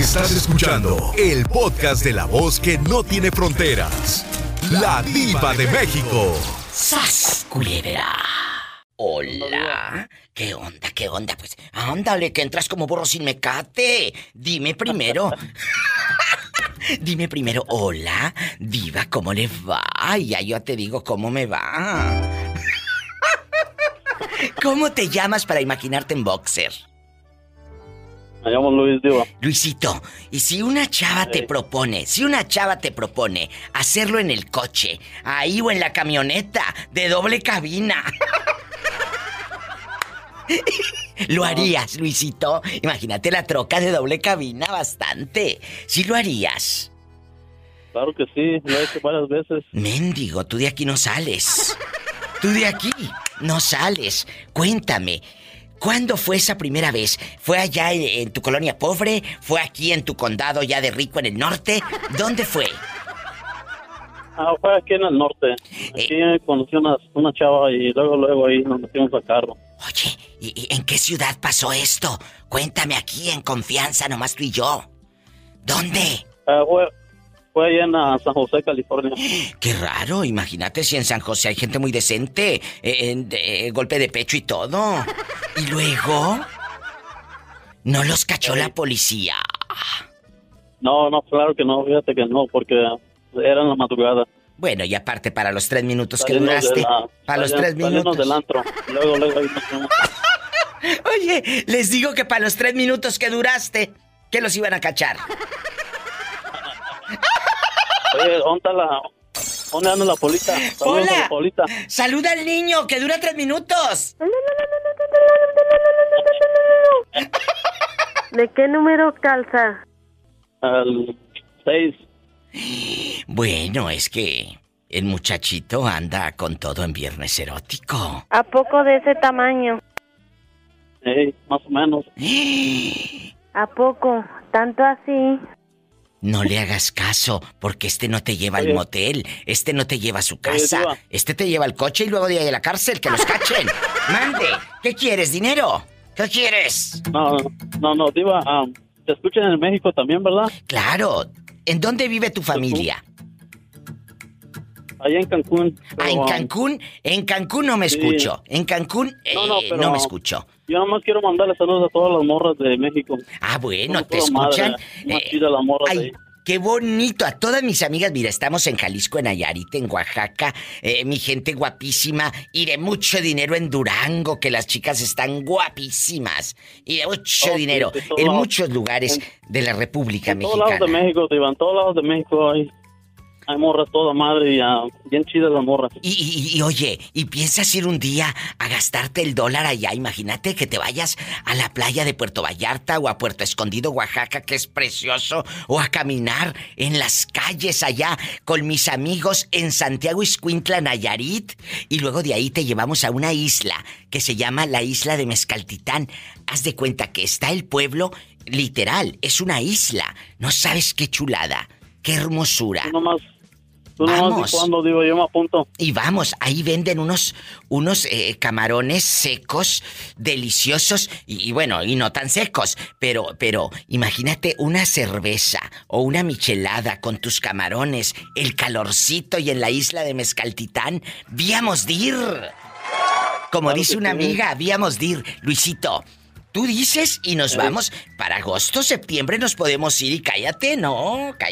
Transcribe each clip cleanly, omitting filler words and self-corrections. Estás escuchando el podcast de la voz que no tiene fronteras. La Diva de México. ¡Sas, culebra! Hola. ¿Qué onda? ¿Qué onda? Pues ándale, que entras como burro sin mecate. Dime primero. Dime primero, hola, Diva, ¿cómo le va? Ay, ya yo te digo cómo me va. ¿Cómo te llamas para imaginarte en boxer? Me llamo Luis, Diva. Luisito, y si una chava te propone, hacerlo en el coche, ahí o en la camioneta, de doble cabina, ¿lo harías, Luisito? Imagínate la troca de doble cabina, bastante. ¿Sí lo harías? Claro que sí, lo he hecho varias veces. Méndigo, tú de aquí no sales. Cuéntame. ¿Cuándo fue esa primera vez? ¿Fue allá en tu colonia pobre? ¿Fue aquí en tu condado ya de rico en el norte? ¿Dónde fue? Ah, fue aquí en el norte. Aquí conocí una chava y luego ahí nos metimos al carro. Oye, ¿y en qué ciudad pasó esto? Cuéntame aquí en confianza, nomás tú y yo. ¿Dónde? Fue allá en San José, California. Qué raro, imagínate si en San José hay gente muy decente, golpe de pecho y todo. Y luego, ¿no los cachó la policía? No, claro que no, fíjate que no, porque eran las madrugadas. Bueno, y aparte para los 3 minutos que duraste, para los 3 minutos. Del antro. Luego. Oye, les digo que para los 3 minutos que duraste, que los iban a cachar. Oye, ¿dónde anda la Polita? Saludos. Hola, a la Polita. Saluda al niño, que dura 3 minutos. ¿De qué número calza? Al 6. Bueno, es que el muchachito anda con todo en viernes erótico. ¿A poco de ese tamaño? Sí, más o menos. ¿A poco? ¿Tanto así? No le hagas caso, porque este no te lleva al motel, este no te lleva a su casa, este te lleva al coche y luego de ahí a la cárcel, que los cachen. ¡Mande! ¿Qué quieres, dinero? ¿Qué quieres? No, Diva, te escuchan en México también, ¿verdad? Claro. ¿En dónde vive tu familia? Allá en Cancún. En Cancún. En Cancún no me escucho. En Cancún no me escucho. Yo nomás quiero mandarle saludos a todas las morras de México. Ah, bueno, te escuchan. Las morras de ahí. Qué bonito. A todas mis amigas, mira, estamos en Jalisco, en Nayarit, en Oaxaca. Mi gente guapísima. Y de mucho dinero en Durango, que las chicas están guapísimas. Y de mucho dinero. Sí, en muchos lugares de la República Mexicana. En todos lados de México, te iban. En todos lados de México hay... Hay morras toda madre y bien chidas las morras. Y oye, ¿y piensas ir un día a gastarte el dólar allá? Imagínate que te vayas a la playa de Puerto Vallarta o a Puerto Escondido, Oaxaca, que es precioso, o a caminar en las calles allá con mis amigos en Santiago Ixcuintla, Nayarit, y luego de ahí te llevamos a una isla que se llama la Isla de Mezcaltitán. Haz de cuenta que está el pueblo, literal, es una isla. No sabes qué chulada, qué hermosura. Vamos. Cuando digo yo me apunto. Y vamos, ahí venden unos camarones secos, deliciosos, y bueno, y no tan secos, pero imagínate una cerveza o una michelada con tus camarones, el calorcito y en la Isla de Mezcaltitán, víamos dir. Como claro dice una amiga, víamos dir. Luisito, tú dices y nos vamos. Para agosto, septiembre nos podemos ir y cállate la boca.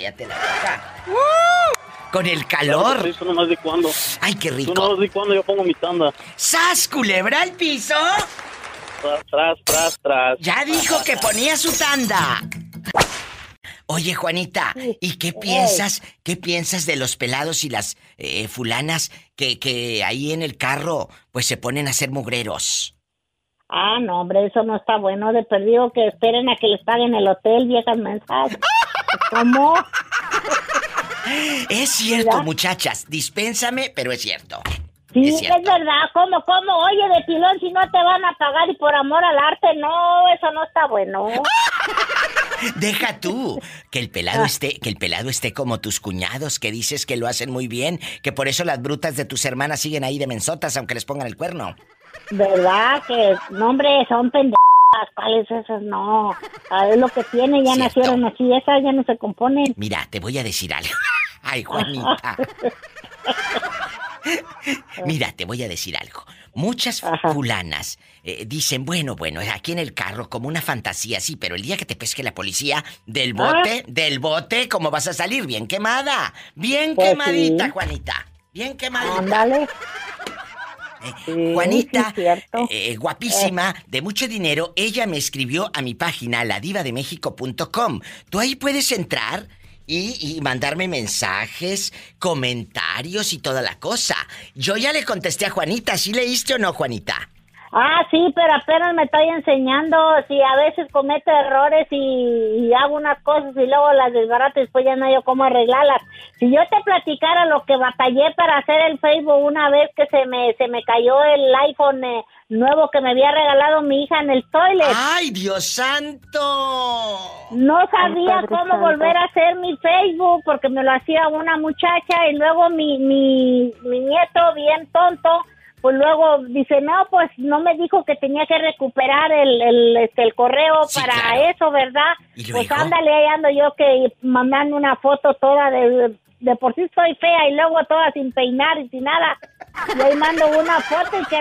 Con el calor. Eso no más de cuándo. Ay, qué rico. Eso no más de cuándo yo pongo mi tanda. ¡Sas, culebra al piso! Tras. Ya dijo que ponía su tanda. Oye, Juanita, ¿y qué piensas de los pelados y las fulanas que ahí en el carro pues se ponen a hacer mugreros? Ah, no, hombre, eso no está bueno. De perdido que esperen a que les paguen el hotel, viejas mensajes. ¿Cómo? Es cierto, ¿verdad? Muchachas, dispénsame, pero es cierto. Sí, es verdad, ¿cómo? Oye, de pilón, si no te van a pagar y por amor al arte, no, eso no está bueno. Deja tú, que el pelado esté como tus cuñados, que dices que lo hacen muy bien, que por eso las brutas de tus hermanas siguen ahí de mensotas, aunque les pongan el cuerno. ¿Verdad? Que, no, hombre, son pendejos. esas, ¿cuáles esas? No, es lo que tiene, ya ¿cierto? Nacieron así, esas ya no se componen. Mira, te voy a decir algo. Ay, Juanita. Mira, te voy a decir algo. Muchas fulanas dicen, bueno, aquí en el carro, como una fantasía, sí, pero el día que te pesque la policía, del bote, ¿cómo vas a salir? Bien quemada, bien pues quemadita, sí. Juanita, bien quemadita. Ándale. Sí, Juanita, sí, guapísima, de mucho dinero, ella me escribió a mi página, ladivademexico.com. Tú ahí puedes entrar y mandarme mensajes, comentarios y toda la cosa. Yo ya le contesté a Juanita, ¿sí leíste o no, Juanita? Ah, sí, pero apenas me estoy enseñando. Sí, a veces cometo errores y hago unas cosas y luego las desbarato y después ya no hay cómo arreglarlas. Si yo te platicara lo que batallé para hacer el Facebook una vez que se me cayó el iPhone nuevo que me había regalado mi hija en el toilet. ¡Ay, Dios santo! No sabía cómo volver a hacer mi Facebook porque me lo hacía una muchacha y luego mi nieto, bien tonto, pues luego dice, no, pues no me dijo que tenía que recuperar el correo, sí, para claro, eso, ¿verdad? Pues ándale, ahí ando yo que mandando una foto toda de por sí soy fea y luego toda sin peinar y sin nada. Y ahí mando una foto y que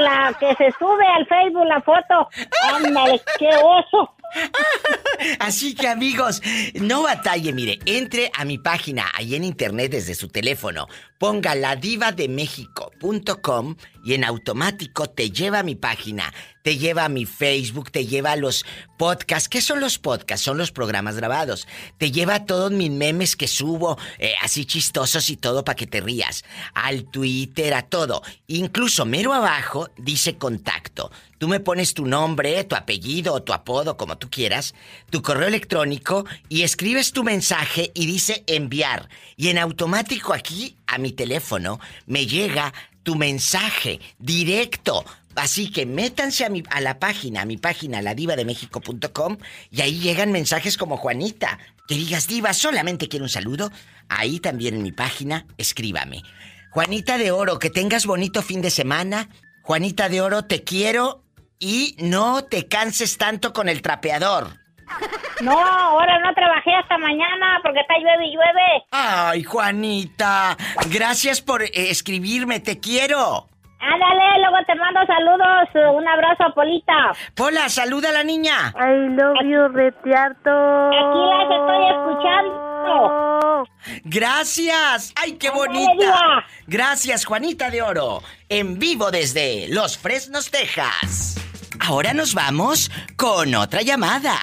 se sube al Facebook la foto. Ándale, qué oso. Así que, amigos, no batalle, mire, entre a mi página ahí en internet desde su teléfono, ponga ladivademexico.com y en automático te lleva a mi página, te lleva a mi Facebook, te lleva a los podcasts. ¿Qué son los podcasts? Son los programas grabados. Te lleva a todos mis memes que subo, así chistosos y todo, para que te rías. Al Twitter, a todo. Incluso mero abajo dice contacto. Tú me pones tu nombre, tu apellido, tu apodo, como tú quieras, tu correo electrónico y escribes tu mensaje y dice enviar. Y en automático aquí, a mi teléfono, me llega tu mensaje directo. Así que métanse a la página, ladivademexico.com y ahí llegan mensajes como Juanita. Que digas, diva, solamente quiero un saludo. Ahí también en mi página, escríbame. Juanita de Oro, que tengas bonito fin de semana. Juanita de Oro, te quiero. Y no te canses tanto con el trapeador. No, ahora no trabajé hasta mañana porque está llueve y llueve. Ay, Juanita, gracias por escribirme, te quiero. Ándale, luego te mando saludos, un abrazo a Polita. Pola, saluda a la niña. I love you, Retiarto. Aquí las estoy escuchando. Gracias, ay, qué bonita. Gracias, Juanita de Oro, en vivo desde Los Fresnos, Texas. Ahora nos vamos con otra llamada.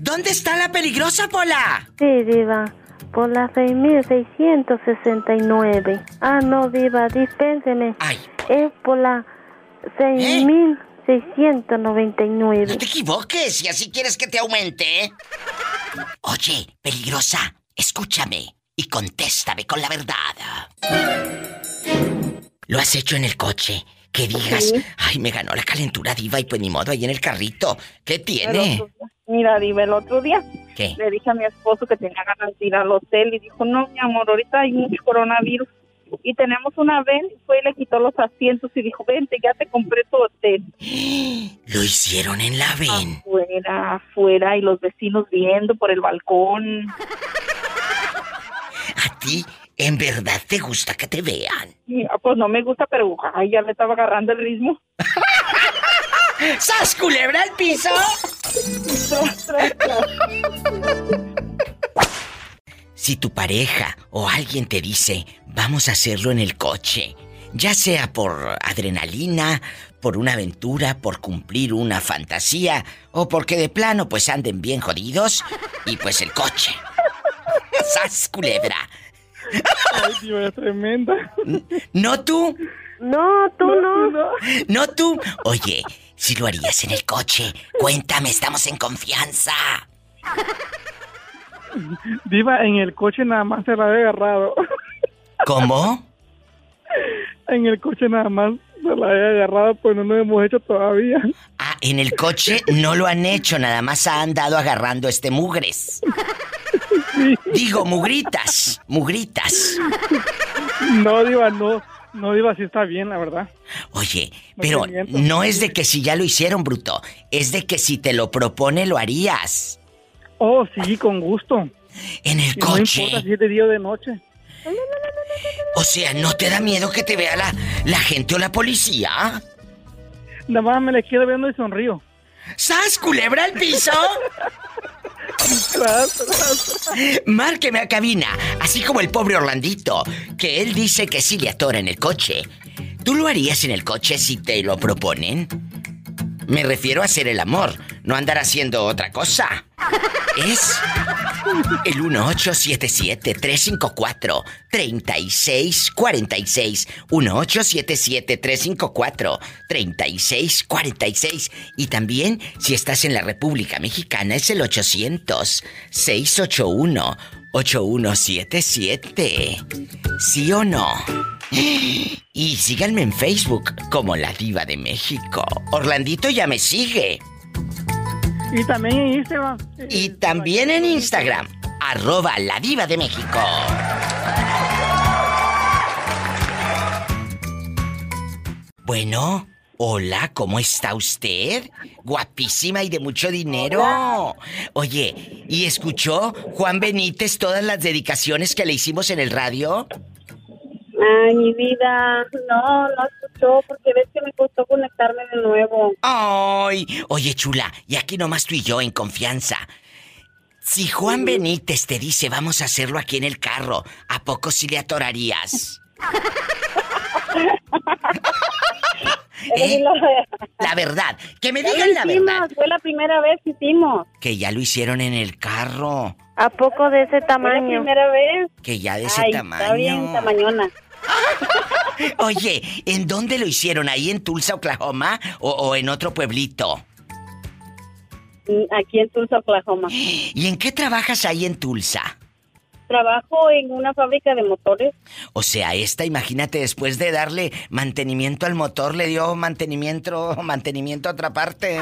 ¿Dónde está la peligrosa, Pola? Sí, diva, por la 6,669. Ah, no, diva, dispénseme. Ay. Es por la 6,699. No te equivoques, si así quieres que te aumente. Oye, peligrosa, escúchame y contéstame con la verdad. ¿Lo has hecho en el coche? Que digas, sí, ay, me ganó la calentura, diva, y pues ni modo, ahí en el carrito. ¿Qué tiene? Mira, diva, el otro día, ¿qué? Le dije a mi esposo que tenía ganas de ir al hotel y dijo, no, mi amor, ahorita hay mucho coronavirus. Y tenemos una ven, fue y le quitó los asientos y dijo, vente, ya te compré tu hotel. Lo hicieron en la ven. Afuera, y los vecinos viendo por el balcón. A ti... ¿En verdad te gusta que te vean? Mira, pues no me gusta, pero ay, ya le estaba agarrando el ritmo. ¡Sas, culebra al piso! Si tu pareja o alguien te dice, vamos a hacerlo en el coche, ya sea por adrenalina, por una aventura, por cumplir una fantasía, o porque de plano pues anden bien jodidos, y pues el coche. ¡Sas, culebra! Ay, Dios, tremenda. ¿No tú? No, tú no. No tú. Oye, si lo harías en el coche, cuéntame, estamos en confianza. Diva, en el coche nada más se la había agarrado. ¿Cómo? En el coche nada más se la había agarrado, pues no lo hemos hecho todavía. Ah, en el coche no lo han hecho, nada más ha andado agarrando mugres. Digo, mugritas. No, diva, no, diva, sí está bien, la verdad. Oye, pero no es de que si ya lo hicieron, bruto. Es de que si te lo propone, lo harías. Oh, sí, con gusto. En el coche. No importa si es de día o de noche. O sea, ¿no te da miedo que te vea la gente o la policía? Nada más me la quedo viendo y sonrío. ¡Sas, culebra al piso! Márqueme a cabina, así como el pobre Orlandito, que él dice que sí le atora en el coche. ¿Tú lo harías en el coche si te lo proponen? Me refiero a hacer el amor, no andar haciendo otra cosa. Es el 1877-354-3646. 1877-354-3646. Y también, si estás en la República Mexicana, es el 800-681-8177. ¿Sí o no? Y síganme en Facebook como La Diva de México. Orlandito ya me sigue. Y también en Instagram. Y también en Instagram, arroba La Diva de México. Bueno, hola, ¿cómo está usted? Guapísima y de mucho dinero. Hola. Oye, ¿y escuchó Juan Benítez todas las dedicaciones que le hicimos en el radio? Ay, mi vida, no escuchó porque ves que me costó conectarme de nuevo. Ay, oye, chula, y aquí nomás tú y yo en confianza. Si Juan Benítez te dice vamos a hacerlo aquí en el carro, ¿a poco sí le atorarías? ¿Eh? La verdad, que me digan la verdad. Fue la primera vez que hicimos. Que ya lo hicieron en el carro. ¿A poco de ese tamaño? ¿Fue la primera vez? Que ya de ese tamaño. Está bien tamañona. Oye, ¿en dónde lo hicieron? ¿Ahí en Tulsa, Oklahoma? ¿O en otro pueblito? Aquí en Tulsa, Oklahoma. ¿Y en qué trabajas ahí en Tulsa? Trabajo en una fábrica de motores. O sea, esta, imagínate, después de darle mantenimiento al motor, le dio mantenimiento a otra parte.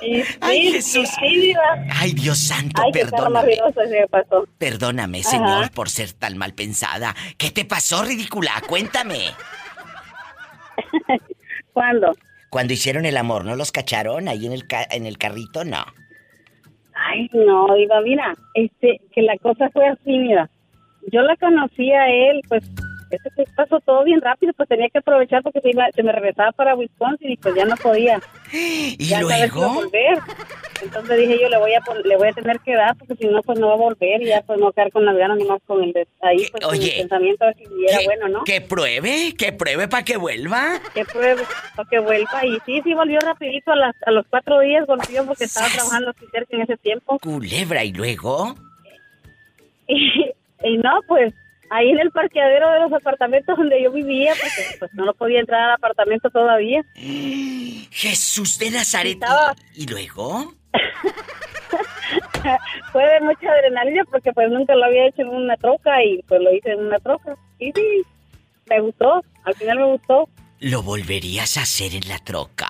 Sí, ay, Jesús. Sí, ay, Dios santo, ay, perdóname. Se pasó. Perdóname, ajá, señor, por ser tan mal pensada. ¿Qué te pasó, ridícula? Cuéntame. ¿Cuándo? Cuando hicieron el amor, ¿no los cacharon ahí en el carrito? No. Ay, no, digo, mira, que la cosa fue así, mira. Yo la conocí a él, pues, pasó todo bien rápido, pues tenía que aprovechar porque se me regresaba para Wisconsin y pues ya no podía. ¿Y ya luego? Volver. Entonces dije yo, le voy a tener que dar porque si no, pues no va a volver y ya pues no quedar con las ganas nomás con el de ahí, pues oye, con el pensamiento a ver si era bueno, ¿no? Que pruebe para que vuelva. Que pruebe para que vuelva y sí, volvió rapidito a los 4 días, volvió porque estaba trabajando aquí cerca en ese tiempo. Culebra, ¿y luego? Y no, pues ahí en el parqueadero de los apartamentos donde yo vivía, porque pues no podía entrar al apartamento todavía. Jesús de Nazaret. ¿Y luego? Fue de mucha adrenalina porque pues nunca lo había hecho en una troca y pues lo hice en una troca. Y sí, me gustó, al final me gustó. ¿Lo volverías a hacer en la troca?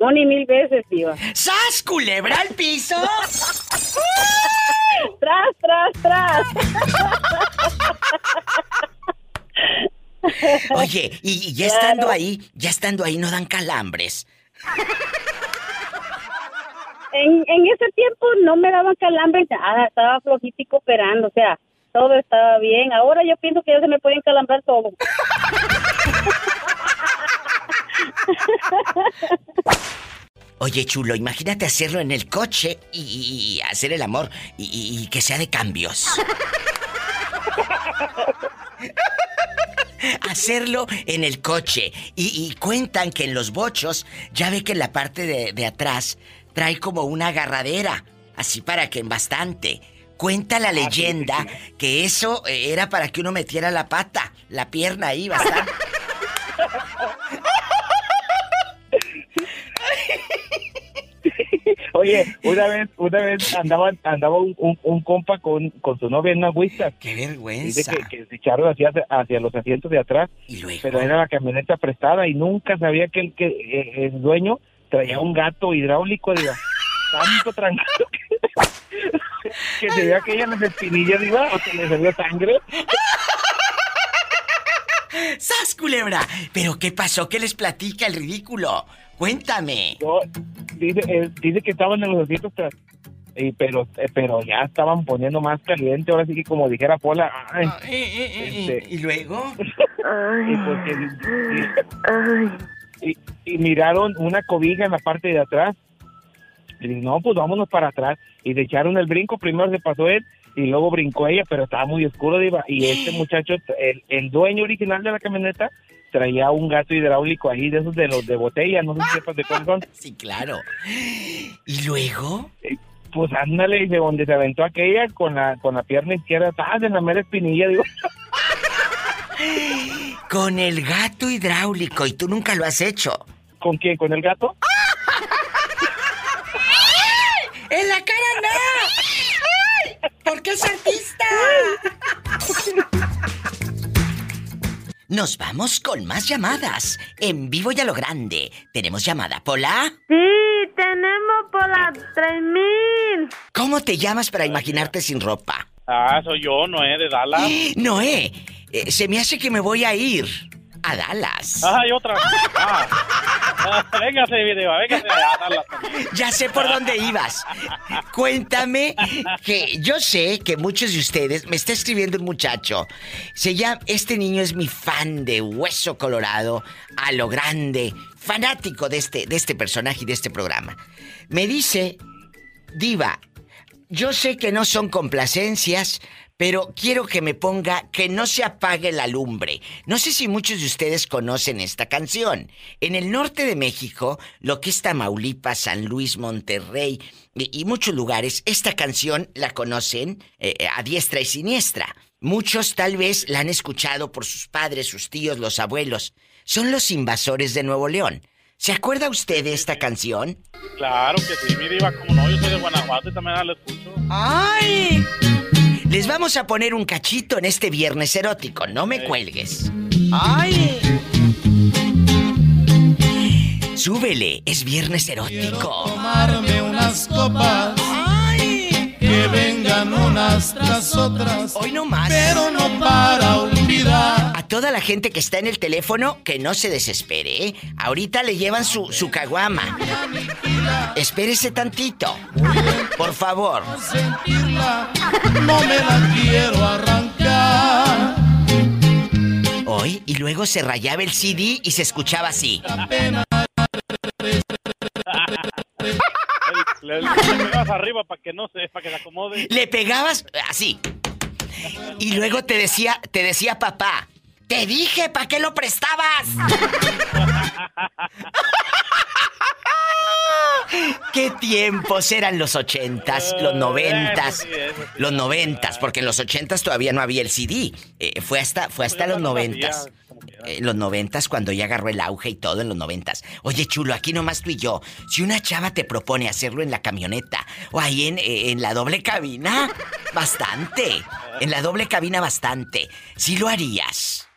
No, ni 1000 veces, tío. ¡Sas, culebra al piso! ¡Tras, tras, tras! Oye, y ya estando ahí, no dan calambres. En ese tiempo no me daban calambres, estaba flojito y cooperando, o sea, todo estaba bien. Ahora yo pienso que ya se me pueden calambrar todo. Oye, chulo, imagínate hacerlo en el coche y hacer el amor y que sea de cambios. Hacerlo en el coche. Y cuentan que en los bochos, ya ve que en la parte de atrás trae como una agarradera, así para que en bastante. Cuenta la leyenda que eso era para que uno metiera la pata, la pierna ahí bastante. Oye, una vez andaba un compa con su novia en una agüita. ¡Qué vergüenza! Dice que se echaron hacia los asientos de atrás. ¿Y luego? Pero era la camioneta prestada y nunca sabía que el dueño traía un gato hidráulico. Digo, tanto trancado que Que se vea aquella en las espinillas, iba, o que le salió sangre. ¡Sas, culebra! ¿Pero qué pasó? ¿Qué les platica el ridículo? Cuéntame. No, dice que estaban en los asientos, pero ya estaban poniendo más caliente. Ahora sí que como dijera Pola. Ay, ¿y luego? Y, y miraron una cobija en la parte de atrás. Y dije, no, pues vámonos para atrás. Y le echaron el brinco. Primero se pasó él y luego brincó ella, pero estaba muy oscuro, diva. Y este muchacho, el dueño original de la camioneta, traía un gato hidráulico ahí, de esos de los de botella, no sé si sepas de cuáles son. Sí, claro. ¿Y luego? Pues ándale, dice, donde se aventó aquella con la pierna izquierda, estaba en la mera espinilla, digo. Con el gato hidráulico, y tú nunca lo has hecho. ¿Con quién? ¿Con el gato? ¡En la cara no! ¡Porque es artista! Nos vamos con más llamadas. En vivo y a lo grande. ¿Tenemos llamada, Pola? Sí, tenemos, Pola, 3000. ¿Cómo te llamas para imaginarte sin ropa? Ah, soy yo, Noé, de Dallas. Noé, se me hace que me voy a ir a Dallas. Ah, hay otra. Ah. Véngase, video, véngase a Dallas. Ya sé por dónde ibas. Cuéntame, que yo sé que muchos de ustedes... Me está escribiendo un muchacho. Este niño es mi fan de Hueso Colorado, a lo grande, fanático de este personaje y de este programa. Me dice, diva, yo sé que no son complacencias, pero quiero que me ponga Que no se apague la lumbre. No sé si muchos de ustedes conocen esta canción. En el norte de México, lo que es Tamaulipas, San Luis, Monterrey y muchos lugares, esta canción la conocen a diestra y siniestra. Muchos tal vez la han escuchado por sus padres, sus tíos, los abuelos. Son Los Invasores de Nuevo León. ¿Se acuerda usted de esta canción? Claro que sí, mi diva, como no, yo soy de Guanajuato y también la escucho. ¡Ay! Les vamos a poner un cachito en este viernes erótico. No me cuelgues. ¡Ay! Súbele, es viernes erótico. Quiero tomarme unas copas. ¡Ay! Que vengan unas tras otras. Hoy no más. Pero no para olvidar. A toda la gente que está en el teléfono, que no se desespere, ¿eh? Ahorita le llevan su caguama. Espérese tantito. Por favor. No me la quiero arrancar. Hoy, y luego se rayaba el CD y se escuchaba así. Le pegabas arriba para que se acomode. Le pegabas así. Y luego te decía papá, te dije, ¿para qué lo prestabas? ¿Qué tiempos eran los 80s, los 90s? Los 90s, porque en los 80s todavía no había el CD. Fue hasta los 90s. Los 90s cuando ya agarró el auge y todo en los 90s. Oye, chulo, aquí nomás tú y yo. Si una chava te propone hacerlo en la camioneta o ahí en la doble cabina, bastante. En la doble cabina, bastante. ¿Sí lo harías?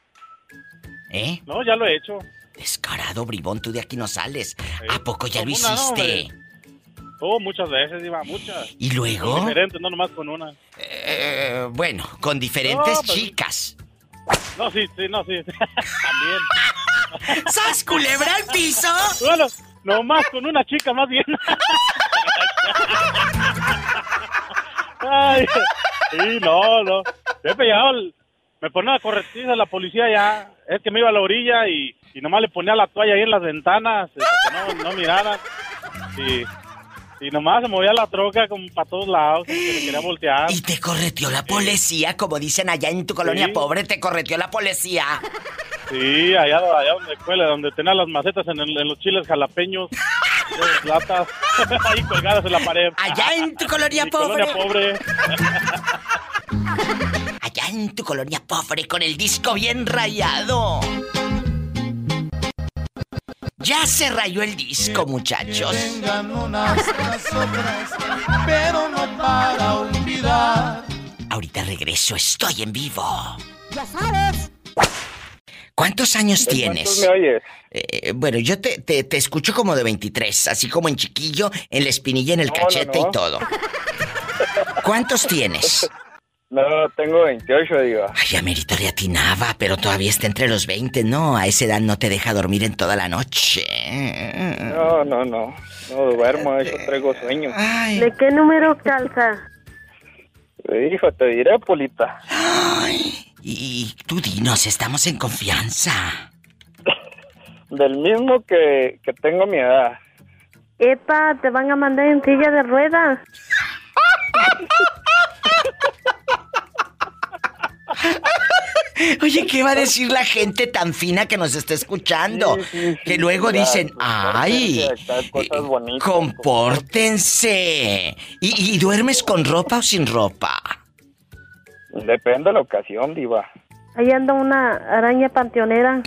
¿Eh? No, ya lo he hecho. Descarado, bribón, tú de aquí no sales. Sí. ¿A poco ya lo hiciste? Oh, muchas veces, iba, muchas. ¿Y luego? Con diferentes, no nomás con una. Bueno, con diferentes chicas. No, sí. También. ¿Sas, culebra al piso? Bueno, nomás con una chica, más bien. Ay, sí, no. Pepe, ya me ponía a corretiza la policía ya. Es que me iba a la orilla y nomás le ponía la toalla ahí en las ventanas, que no mirara. Y nomás se movía la troca como para todos lados, que le quería voltear. Y te correteó la policía, como dicen allá en tu colonia pobre, te correteó la policía. Sí, allá donde cuela, donde tenía las macetas en los chiles jalapeños, las latas, ahí colgadas en la pared. Allá en tu colonia pobre. Colonia pobre. Allá en tu colonia pobre, con el disco bien rayado. Ya se rayó el disco, muchachos. Ahorita regreso, estoy en vivo. Ya sabes. ¿Cuántos años tienes? ¿Cuántos me oyes? Bueno, yo te escucho como de 23, así como en chiquillo, en la espinilla, en el cachete y todo. ¿Cuántos tienes? No, tengo 28, diva. Ay, amerito le atinaba, pero todavía está entre los 20, ¿no? A esa edad no te deja dormir en toda la noche. No, no, no. No duermo, eso traigo sueño. Ay. ¿De qué número calza? Hijo, te diré, Polita. Ay, y tú dinos, estamos en confianza. Del mismo que tengo mi edad. Epa, te van a mandar en silla de ruedas. Oye, ¿qué va a decir la gente tan fina que nos está escuchando? Sí, sí, sí, que luego ya, dicen, ¡ay! Cosas bonitas, ¡compórtense! ¿Y duermes con ropa o sin ropa? Depende de la ocasión, diva. Ahí anda una araña panteonera.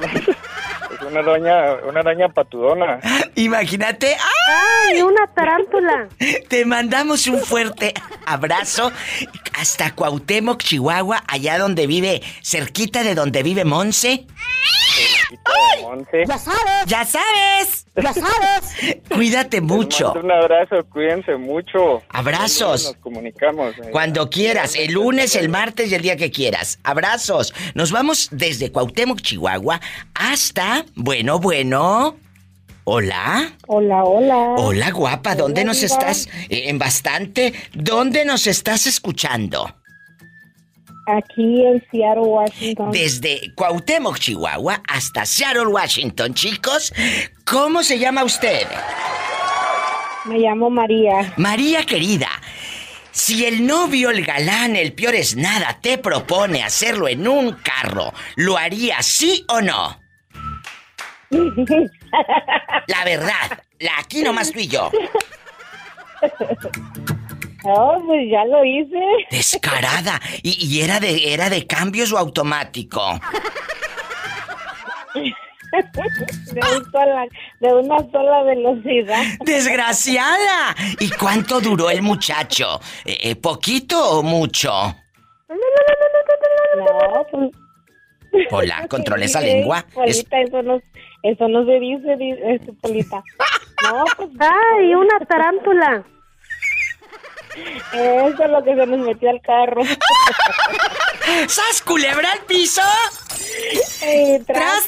Es una araña patudona. Imagínate. ¡Ay! ¡Ay, una tarántula! Te mandamos un fuerte abrazo hasta Cuauhtémoc, Chihuahua, allá donde vive, cerquita de donde vive Monse. ¡Ya sabes! ¡Ya sabes! ¡Ya sabes! Cuídate mucho. Un abrazo, cuídense mucho. Abrazos. Nos comunicamos. Cuando quieras, el lunes, el martes y el día que quieras. Abrazos. Nos vamos desde Cuauhtémoc, Chihuahua, hasta... Bueno. Hola. Hola. Hola, guapa. ¿Dónde nos estás? En bastante. ¿Dónde nos estás escuchando? Aquí en Seattle, Washington. Desde Cuauhtémoc, Chihuahua, hasta Seattle, Washington. Chicos, ¿cómo se llama usted? Me llamo María. María, querida. Si el novio, el galán, el peor es nada, te propone hacerlo en un carro, ¿lo haría sí o no? La verdad, aquí nomás tú y yo. Oh, pues ya lo hice. Descarada. ¿Y era de cambios o automático? De una sola velocidad. ¡Desgraciada! ¿Y cuánto duró el muchacho? ¿Poquito o mucho? No, pues... Hola, controla esa lengua. Polita, eso no se dice, Polita. No, pues... ¡Ay, una tarántula! Eso es lo que se nos metió al carro. ¡Sas, culebra al piso! ¡Tras!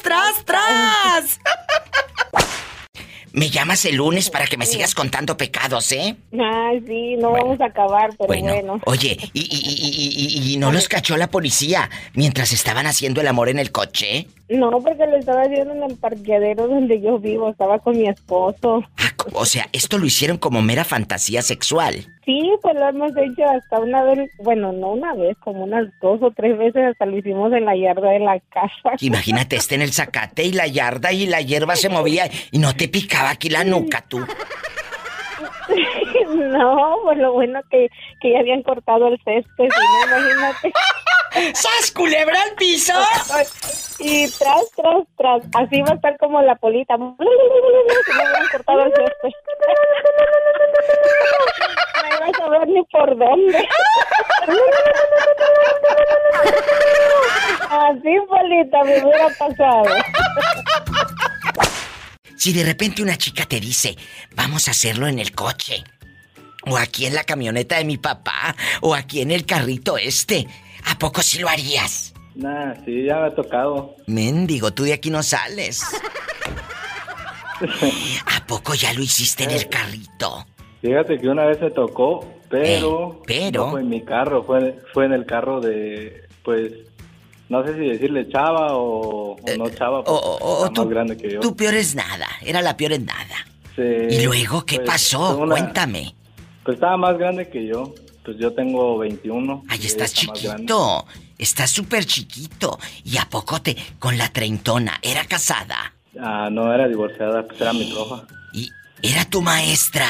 Me llamas el lunes para que me sigas contando pecados, ¿eh? Ay, sí, no bueno, vamos a acabar, pero bueno. Oye, ¿y no los cachó la policía mientras estaban haciendo el amor en el coche? No, porque lo estaba haciendo en el parqueadero donde yo vivo, estaba con mi esposo. Ah, o sea, esto lo hicieron como mera fantasía sexual. Sí, pues lo hemos hecho hasta una vez, bueno, no una vez, como unas 2 o 3 veces, hasta lo hicimos en la yarda de la casa. Imagínate, está en el zacate y la yarda y la hierba se movía y no te picaba aquí la nuca, tú. No, pues lo bueno que ya habían cortado el césped, si no, imagínate. ¡Sas, culebra al piso! Y tras. Así va a estar como la Polita. Se me habían cortado el césped. No iba a saber ni por dónde. Así, Polita, me hubiera pasado. Si de repente una chica te dice, vamos a hacerlo en el coche, o aquí en la camioneta de mi papá, o aquí en el carrito este, ¿a poco sí lo harías? Nah, sí, ya me ha tocado. Mendigo, tú de aquí no sales. ¿A poco ya lo hiciste en el carrito? Fíjate que una vez se tocó, pero... No fue en mi carro, fue en el carro de, pues... No sé si decirle chava o no chava, porque está más grande que yo. Tú peor es nada, era la peor es nada. Sí. ¿Y luego qué pasó? Cuéntame. Pues estaba más grande que yo. Pues yo tengo 21. Ay, estás chiquito. Estás súper chiquito. ¿Y a poco te... con la treintona? ¿Era casada? Ah, no, era divorciada. Pues era mi roja. ¿Y era tu maestra?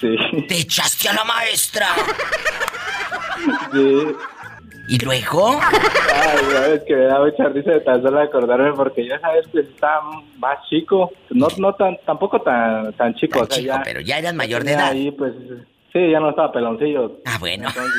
Sí. ¿Te echaste a la maestra? Sí. ¿Y luego? Ay, sabes que me da mucha risa de tan solo acordarme, porque ya sabes que está más chico. No tampoco tan chico. Tan o sea, chico, ya, pero ya eras mayor de edad. Ahí, pues, sí, ya no estaba peloncillo. Ah, bueno. Entonces,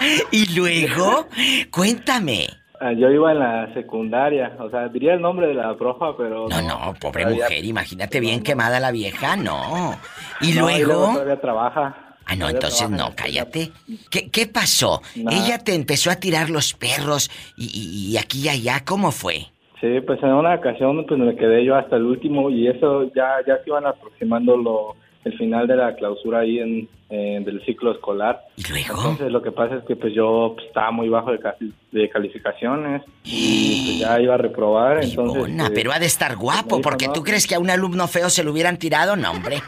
ya... ¿Y luego? Cuéntame. Yo iba en la secundaria, o sea, diría el nombre de la profa, pero... No, pobre todavía... mujer, imagínate bien quemada la vieja, no. Y no, luego... todavía trabaja. Ah, no, entonces no, cállate. ¿Qué pasó? Nah. Ella te empezó a tirar los perros y aquí y allá, ¿cómo fue? Sí, pues en una ocasión pues me quedé yo hasta el último y eso ya se iban aproximando el final de la clausura ahí del ciclo escolar. ¿Y luego? Entonces lo que pasa es que pues yo estaba muy bajo de calificaciones y pues ya iba a reprobar. Entonces, pero ha de estar guapo, dijo, porque no. ¿Tú crees que a un alumno feo se lo hubieran tirado? No, hombre.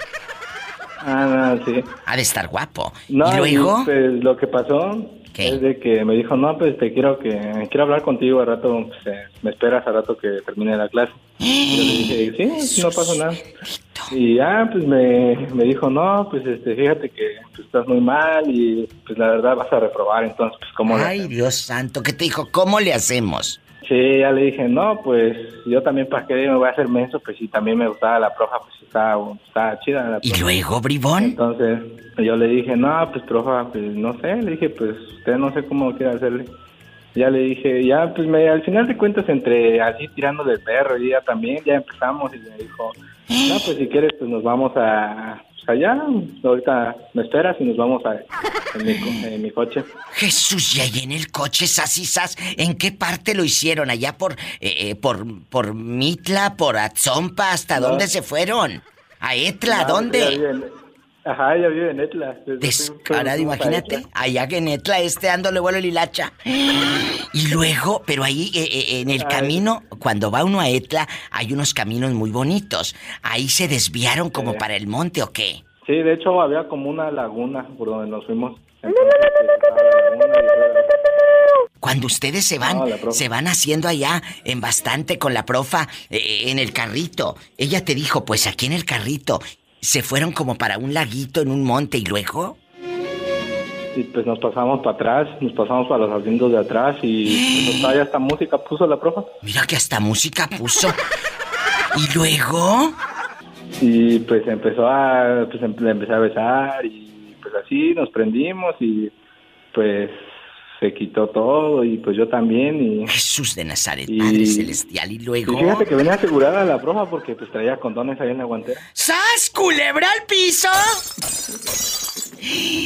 Ah, no, sí. Ha de estar guapo. No, ¿y luego? Pues lo que pasó... ¿Qué? Es de que me dijo, no, pues te quiero hablar contigo al rato, pues, me esperas al rato que termine la clase. Y yo le dije, sí, no pasa nada. Y ya, pues me dijo, no, pues fíjate que pues, estás muy mal y pues la verdad vas a reprobar, entonces pues cómo le hacemos. Ay, Dios santo, ¿qué te dijo? ¿Cómo le hacemos? Sí, ya le dije, no, pues yo también para qué me voy a hacer menso, pues si también me gustaba la profa, pues estaba chida la profa. ¿Y luego, bribón? Entonces yo le dije, no, pues profa, pues no sé, le dije, pues usted no sé cómo quiere hacerle. Ya le dije, ya, pues al final de cuentas entre así tirando del perro y ya también, ya empezamos y me dijo, no, pues si quieres pues nos vamos a... allá, ahorita me esperas y nos vamos en mi coche. Jesús, y ahí en el coche, sas y sas, ¿en qué parte lo hicieron? ¿Allá por Mitla, por Atzompa, hasta no. dónde se fueron? ¿A Etla, dónde? Ya vive en Etla. Descarado, imagínate, allá en Etla, dándole vuelo el hilacha. Y luego, pero ahí en el camino, cuando va uno a Etla, hay unos caminos muy bonitos. Ahí se desviaron como para el monte, ¿o qué? Sí, de hecho había como una laguna por donde nos fuimos. Cuando ustedes se van haciendo allá en bastante con la profa en el carrito, ella te dijo, pues aquí en el carrito... Se fueron como para un laguito en un monte, ¿y luego? Y pues nos pasamos para los asientos de atrás y pues hasta música puso la profa. Mira que hasta música puso. ¿Y luego? Y pues empecé a besar y pues así nos prendimos y pues se quitó todo y pues yo también y... Jesús de Nazaret, Padre Celestial, y luego... Y fíjate que venía asegurada la profa porque pues traía condones ahí en la guantera. ¡Sas, culebra al piso!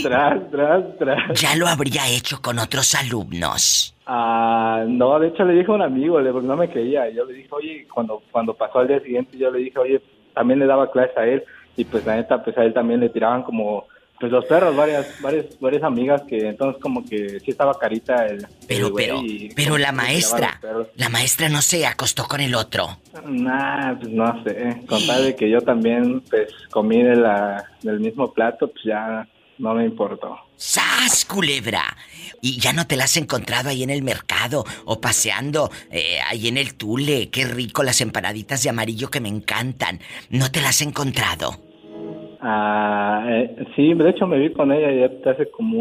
Tras. Ya lo habría hecho con otros alumnos. Ah, no, de hecho le dije a un amigo, porque no me creía. Yo le dije, oye, cuando pasó al día siguiente, yo le dije, oye, también le daba clase a él. Y pues la neta, pues a él también le tiraban como... Pues los perros, varias amigas que entonces como que sí estaba carita el... Pero la maestra no se acostó con el otro. Nah, pues no sé, con tal de que yo también pues comí del mismo plato, pues ya no me importó. ¡Sas, culebra! ¿Y ya no te la has encontrado ahí en el mercado o paseando ahí en el Tule? ¡Qué rico las empanaditas de amarillo que me encantan! ¿No te la has encontrado? Sí, de hecho me vi con ella ya hace como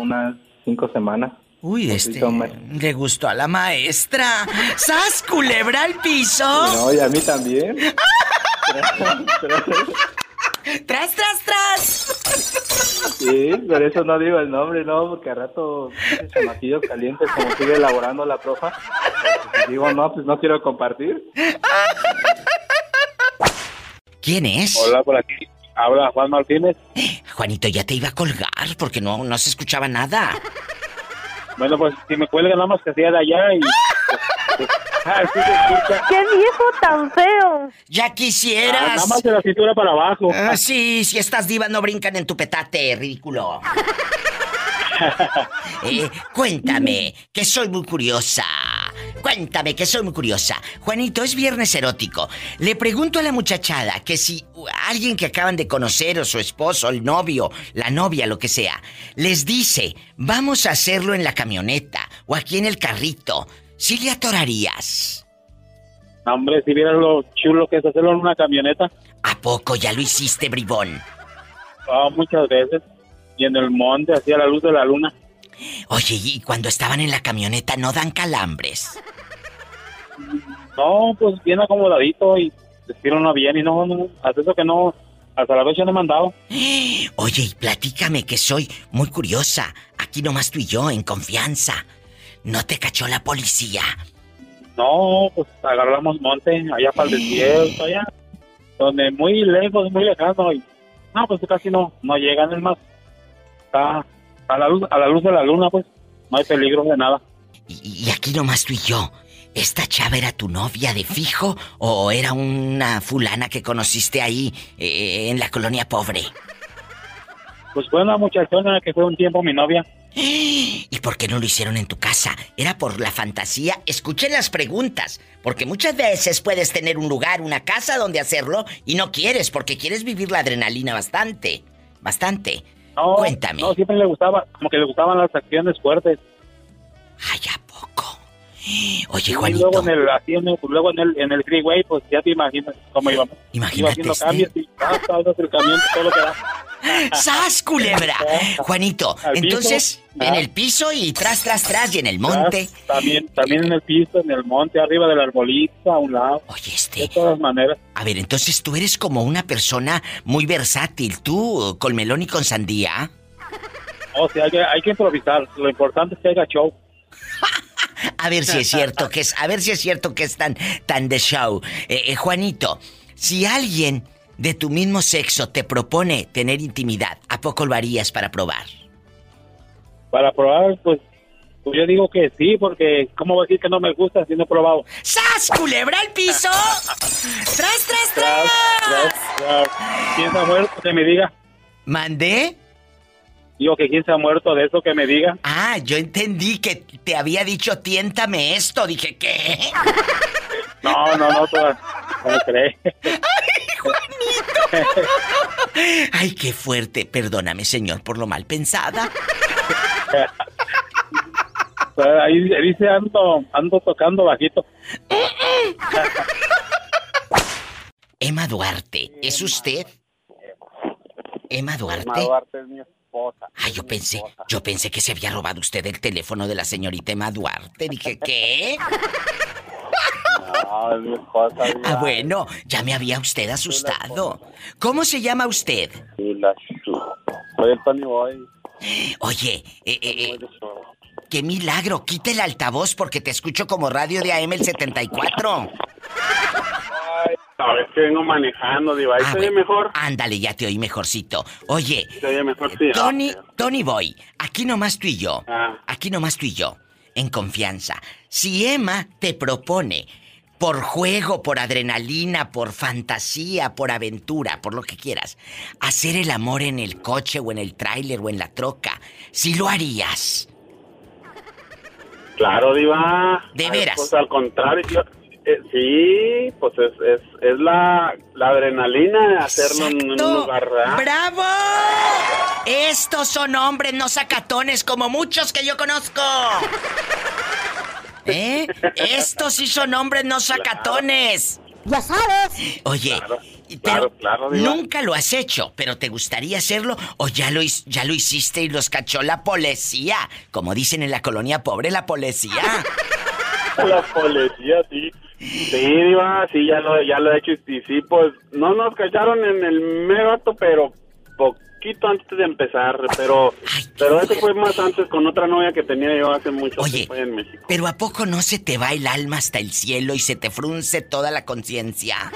unas 5 semanas. Uy, le gustó a la maestra. ¡Sas, culebra al piso! No, y a mí también. ¡Tras! Sí, por eso no digo el nombre, no, porque al rato chamaquillos calientes como sigue elaborando la profa. Digo, no, pues no quiero compartir. ¿Quién es? Hola, por aquí. Habla Juan Martínez. Juanito, ya te iba a colgar porque no se escuchaba nada. Bueno, pues si me cuelga nada más que sea de allá y... sí se escucha. ¡Qué viejo tan feo! ¡Ya quisieras! Nada más de la cintura para abajo. Ah, sí, si estas divas no brincan en tu petate, ridículo. Cuéntame, que soy muy curiosa. Juanito, es viernes erótico. Le pregunto a la muchachada que si alguien que acaban de conocer o su esposo, el novio, la novia, lo que sea, les dice, vamos a hacerlo en la camioneta o aquí en el carrito, ¿sí le atorarías? Hombre, si vieras lo chulo que es hacerlo en una camioneta. ¿A poco ya lo hiciste, bribón? Oh, muchas veces. Y en el monte, así a la luz de la luna. Oye, ¿y cuando estaban en la camioneta no dan calambres? No, pues bien acomodadito y respiran bien y no, hasta eso que no, hasta la fecha no me han dado. Oye, y platícame que soy muy curiosa, aquí nomás tú y yo, en confianza. ¿No te cachó la policía? No, pues agarramos monte allá para el desierto, allá, donde muy lejos, muy lejano. Y, no, pues casi no llegan, es más. Está a la luz de la luna, pues, no hay peligro de nada. Y aquí nomás tú y yo. ¿Esta chava era tu novia de fijo o era una fulana que conociste ahí en la colonia pobre? Pues fue una muchachona que fue un tiempo mi novia. ¿Y por qué no lo hicieron en tu casa? ¿Era por la fantasía? Escuchen las preguntas, porque muchas veces puedes tener un lugar, una casa donde hacerlo y no quieres, porque quieres vivir la adrenalina bastante, bastante. No, cuéntame. No, siempre le gustaba, como que le gustaban las acciones fuertes. Ay, ¿a poco? Oye, Juanito. Y luego en el freeway, pues ya te imaginas cómo íbamos. Imagínate. Iba haciendo cambios y el camión, todo lo que da. ¡Sas, culebra! Juanito, entonces, en el piso y tras, y en el monte. También en el piso, en el monte, arriba del arbolito, a un lado. Oye, de todas maneras. A ver, entonces tú eres como una persona muy versátil, tú, con melón y con sandía. O sea, hay que improvisar, lo importante es que haga show. A ver si es cierto que es, tan de show. Juanito, si alguien de tu mismo sexo te propone tener intimidad, ¿a poco lo harías para probar? Para probar, pues yo digo que sí, porque ¿cómo voy a decir que no me gusta si no he probado? ¡Sas, culebra al piso! ¡Tras, tras, tras! ¿Quién se ha muerto que me diga? ¿Mandé? Digo que quién se ha muerto de eso que me diga. Ah, yo entendí que te había dicho tiéntame esto. Dije, ¿qué? No, no crees. Juanito. Ay, qué fuerte. Perdóname, señor, por lo mal pensada. Ahí dice ando tocando bajito. Emma Duarte, ¿es usted? Emma Duarte es mi esposa. Ah, yo pensé que se había robado usted el teléfono de la señorita Emma Duarte. Dije, ¿qué? No, mi esposa, ah, bueno, ya me había usted asustado. ¿Cómo se llama usted? Soy el Tony Boy. Oye, qué milagro, quita el altavoz porque te escucho como radio de AM el 74. Ay, sabes que vengo manejando, digo, ahí se oye mejor. Ándale, ya te oí mejorcito. Oye, se oye mejor, sí, Tony Boy, aquí nomás tú y yo. Aquí nomás tú y yo. En confianza. Si Emma te propone por juego, por adrenalina, por fantasía, por aventura, por lo que quieras, hacer el amor en el coche o en el tráiler o en la troca, ¿sí lo harías? Claro, diva. ¿De veras? Pues al contrario, yo, sí, pues es la adrenalina de hacerlo en un lugar, ¿verdad? ¡Bravo! Estos son hombres, no sacatones, como muchos que yo conozco. ¿Eh? Estos sí son hombres, no sacatones. Ya sabes. Oye, claro, nunca lo has hecho, pero ¿te gustaría hacerlo o ya lo hiciste y los cachó la policía? Como dicen en la colonia pobre, la policía. La policía, sí. Sí, diva, sí, ya lo he hecho y sí, pues no nos cacharon en el mero acto, pero poquito antes de empezar, pero eso fue más antes con otra novia que tenía yo hace mucho tiempo en México. Pero ¿a poco no se te va el alma hasta el cielo y se te frunce toda la conciencia?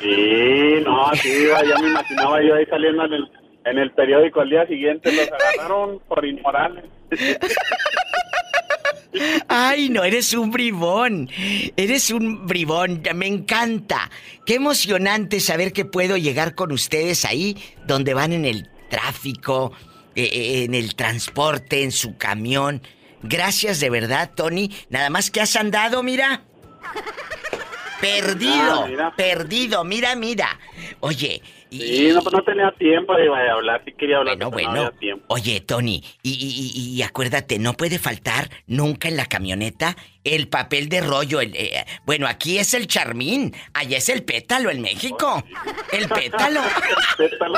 Sí, no, sí, ya me imaginaba yo ahí saliendo en el periódico al día siguiente, los agarraron por inmorales. Ay, no, eres un bribón, me encanta. Qué emocionante saber que puedo llegar con ustedes ahí donde van en el tráfico, en el transporte, en su camión. Gracias de verdad, Tony, nada más que has andado, mira. Perdido, mira. Oye... Sí, no tenía tiempo de hablar, sí quería hablar. Bueno. No había tiempo. Oye, Tony, y acuérdate, no puede faltar nunca en la camioneta el papel de rollo. Bueno, aquí es el charmín, allá es el pétalo en México. El pétalo. El pétalo.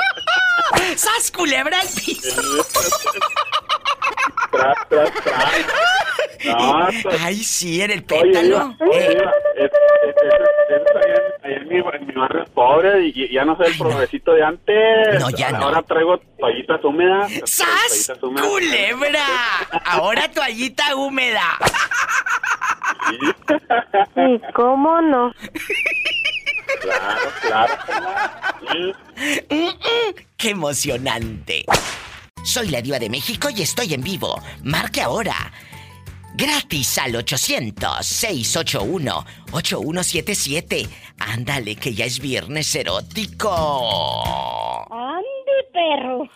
¡Sas, culebra al piso! Tras. No, pues... Ay, sí, era el pétalo. Oye, Eso también, allá en mi barrio es pobre y ya no soy el progresito de antes. No, ya ahora no. Traigo toallitas húmedas. ¡Sas! Toallitas húmedas. ¡Culebra! Ahora toallita húmeda. ¿Sí? ¿Y cómo no? Claro, claro. ¡Qué emocionante! Soy la Diva de México y estoy en vivo. Marque ahora. Gratis al 800-681-8177. Ándale, que ya es viernes erótico. ¡Ande, perro!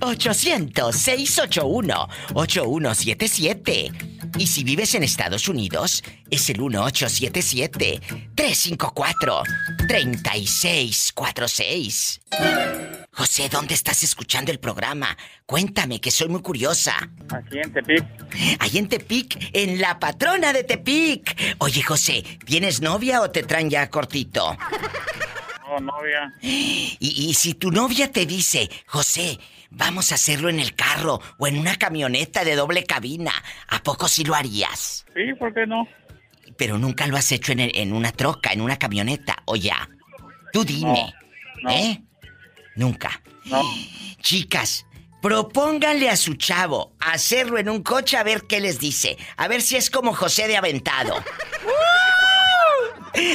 800-681-8177. Y si vives en Estados Unidos, es el 1877-354-3646. José, ¿dónde estás escuchando el programa? Cuéntame, que soy muy curiosa. Aquí en Tepic. Ahí en Tepic, en la patrona de Tepic. Oye, José, ¿tienes novia o te traen ya cortito? No, novia. Y si tu novia te dice, José, vamos a hacerlo en el carro o en una camioneta de doble cabina, ¿a poco sí lo harías? Sí, ¿por qué no? Pero nunca lo has hecho en una troca, en una camioneta, ¿o ya? Tú dime, no. ¿Eh? Nunca. No. Chicas, propónganle a su chavo hacerlo en un coche a ver qué les dice. A ver si es como José de Aventado.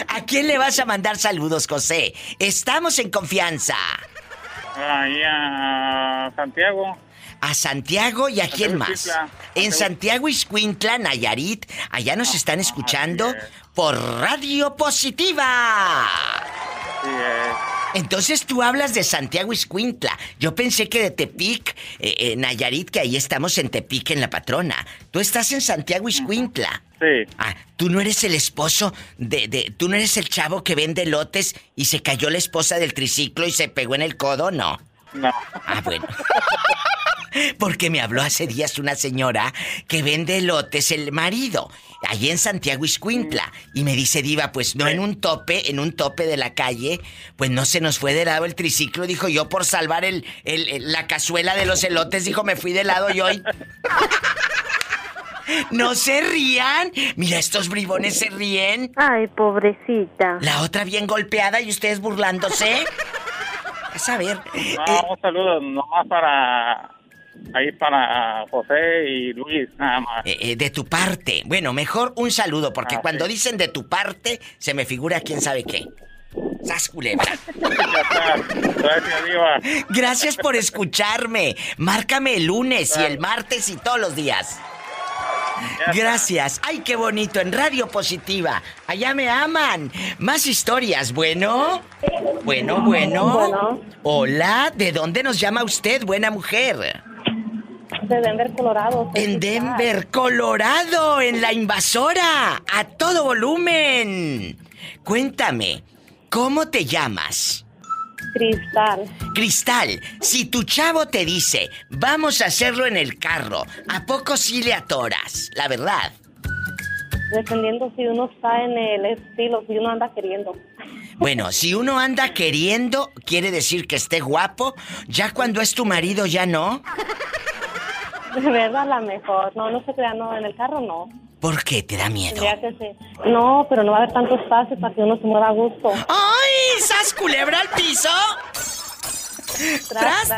¿A quién le vas a mandar saludos, José? Estamos en confianza. Ahí a Santiago. A Santiago y a quién más. En Santiago Ixcuintla, Nayarit. Allá nos están escuchando por Radio Positiva. Sí, Entonces tú hablas de Santiago Ixcuintla. Yo pensé que de Tepic, Nayarit, que ahí estamos en Tepic, en la patrona. Tú estás en Santiago Ixcuintla. Sí. Ah, tú no eres el esposo tú no eres el chavo que vende lotes y se cayó la esposa del triciclo y se pegó en el codo, ¿no? No. Ah, bueno. Porque me habló hace días una señora que vende lotes el marido, allí en Santiago Ixcuintla. Y me dice, Diva, pues no en un tope de la calle, pues no se nos fue de lado el triciclo. Dijo, yo por salvar la cazuela de los elotes, dijo, me fui de lado yo. ¡No se rían! Mira, estos bribones se ríen. Ay, pobrecita. La otra bien golpeada y ustedes burlándose. A ver. No, un saludo nomás para... Ahí para José y Luis, nada más. De tu parte. Bueno, mejor un saludo, porque cuando dicen de tu parte, se me figura quién sabe qué. ¡Sas, culebra! Gracias, Diva. Gracias por escucharme. Márcame el lunes y el martes y todos los días. Gracias. ¡Ay, qué bonito! En Radio Positiva. Allá me aman. Más historias. Bueno. Hola, ¿de dónde nos llama usted, buena mujer? De Denver, Colorado. En Denver, Colorado, en La Invasora, a todo volumen. Cuéntame, ¿cómo te llamas? Cristal. Cristal, si tu chavo te dice, vamos a hacerlo en el carro, ¿a poco sí le atoras? La verdad. Dependiendo si uno está en el estilo, si uno anda queriendo. Bueno, si uno anda queriendo, quiere decir que esté guapo, ya cuando es tu marido ya no. De verdad, la mejor. No se crea, no, en el carro no. ¿Por qué? ¿Te da miedo? Ya que sí. No, pero no va a haber tanto espacio para que uno se mueva a gusto. ¡Ay! ¡Sas, culebra al piso! ¡Tras!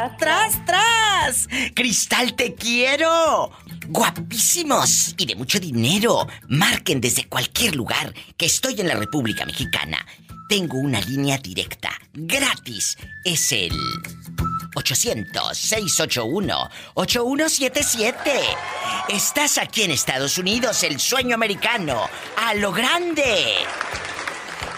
¡Cristal, te quiero! ¡Guapísimos! Y de mucho dinero. Marquen desde cualquier lugar, que estoy en la República Mexicana. Tengo una línea directa, gratis. Es el... 800-681-8177. Estás aquí en Estados Unidos, el sueño americano, a lo grande.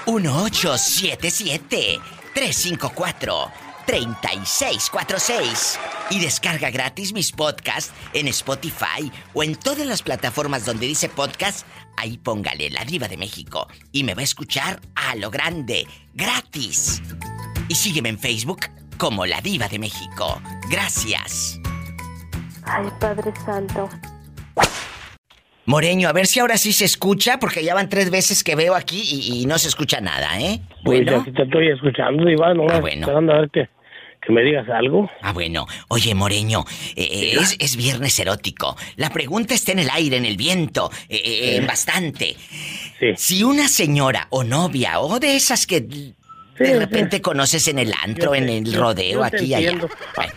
1877-354-3646. Y descarga gratis mis podcasts en Spotify o en todas las plataformas donde dice podcast. Ahí póngale La Diva de México y me va a escuchar a lo grande, gratis. Y sígueme en Facebook como La Diva de México. Gracias. Ay, Padre Santo. Moreño, a ver si ahora sí se escucha, porque ya van 3 veces que veo aquí y no se escucha nada, ¿eh? Bueno. Pues ya sí te estoy escuchando, Iván. Bueno. Esperando a ver que que me digas algo. Ah, bueno. Oye, Moreño, es viernes erótico. La pregunta está en el aire, en el viento, bastante. Sí. Si una señora o novia o de esas que de repente conoces en el antro, en el rodeo, aquí y allá.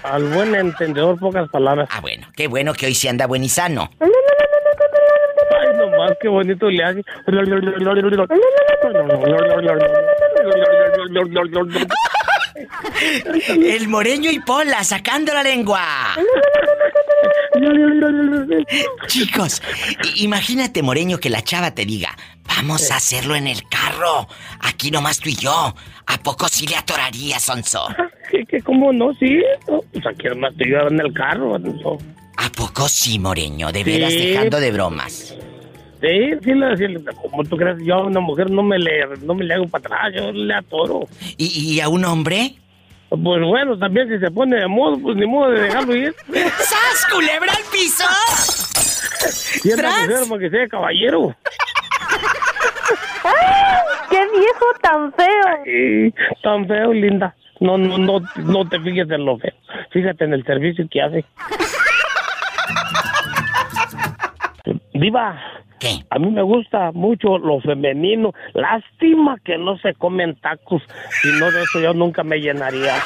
Al buen entendedor, pocas palabras. Ah, bueno. Qué bueno que hoy se anda buen y sano. Ay, nomás, qué bonito le hace. El Moreño y Pola sacando la lengua. Chicos, imagínate, Moreño, que la chava te diga: vamos a hacerlo en el carro, aquí nomás tú y yo. ¿A poco sí le atoraría, sonso? ¿Qué, cómo no? Sí, pues aquí nomás tú y yo en el carro, sonso. ¿A poco sí, Moreño? De veras, dejando de bromas. Sí, como tú crees, yo a una mujer no me le hago para atrás, yo le atoro. ¿Y a un hombre? Pues bueno, también si se pone de modo, pues ni modo de dejarlo ir. ¡Sas, culebra al piso! Y es una mujer, porque sea caballero. ¡Ay, qué viejo tan feo! Ay, tan feo, linda. No te fijes en lo feo. Fíjate en el servicio que hace. Diva. ¿Qué? A mí me gusta mucho lo femenino. Lástima que no se comen tacos. Si no, de eso yo nunca me llenaría.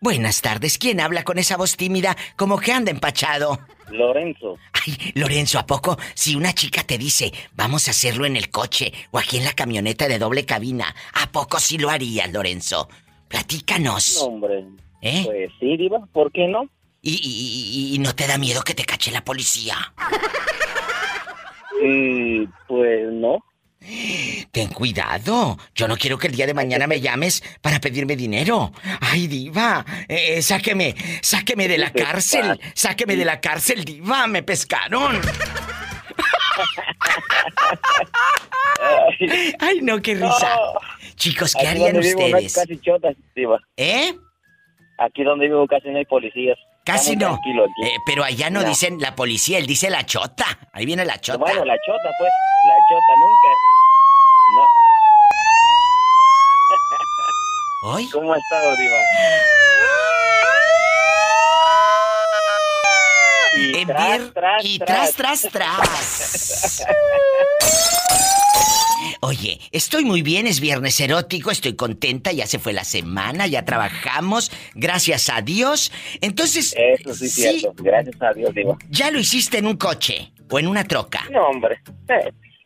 Buenas tardes. ¿Quién habla con esa voz tímida? Como que anda empachado. Lorenzo. Ay, Lorenzo, ¿a poco? Si una chica te dice, vamos a hacerlo en el coche o aquí en la camioneta de doble cabina, ¿a poco sí lo harías, Lorenzo? Platícanos. No, hombre. Pues sí, Diva. ¿Por qué no? ¿Y no te da miedo que te cache la policía? Pues no. Ten cuidado. Yo no quiero que el día de mañana me llames para pedirme dinero. Ay, Diva, sáqueme de la cárcel. Sáqueme de la cárcel, Diva. Me pescaron. Ay, no, qué risa. Chicos, ¿qué harían ustedes? Aquí donde vivo casi no hay policías. Casi no, pero allá no dicen la policía, él dice la chota. Ahí viene la chota. Bueno, la chota, pues. La chota nunca. No. ¿Hoy? ¿Cómo ha estado, Diva? Y tras. Oye, estoy muy bien, es viernes erótico, estoy contenta, ya se fue la semana, ya trabajamos, gracias a Dios. Entonces, eso sí es cierto, gracias a Dios, Diva. ¿Ya lo hiciste en un coche o en una troca? No, hombre,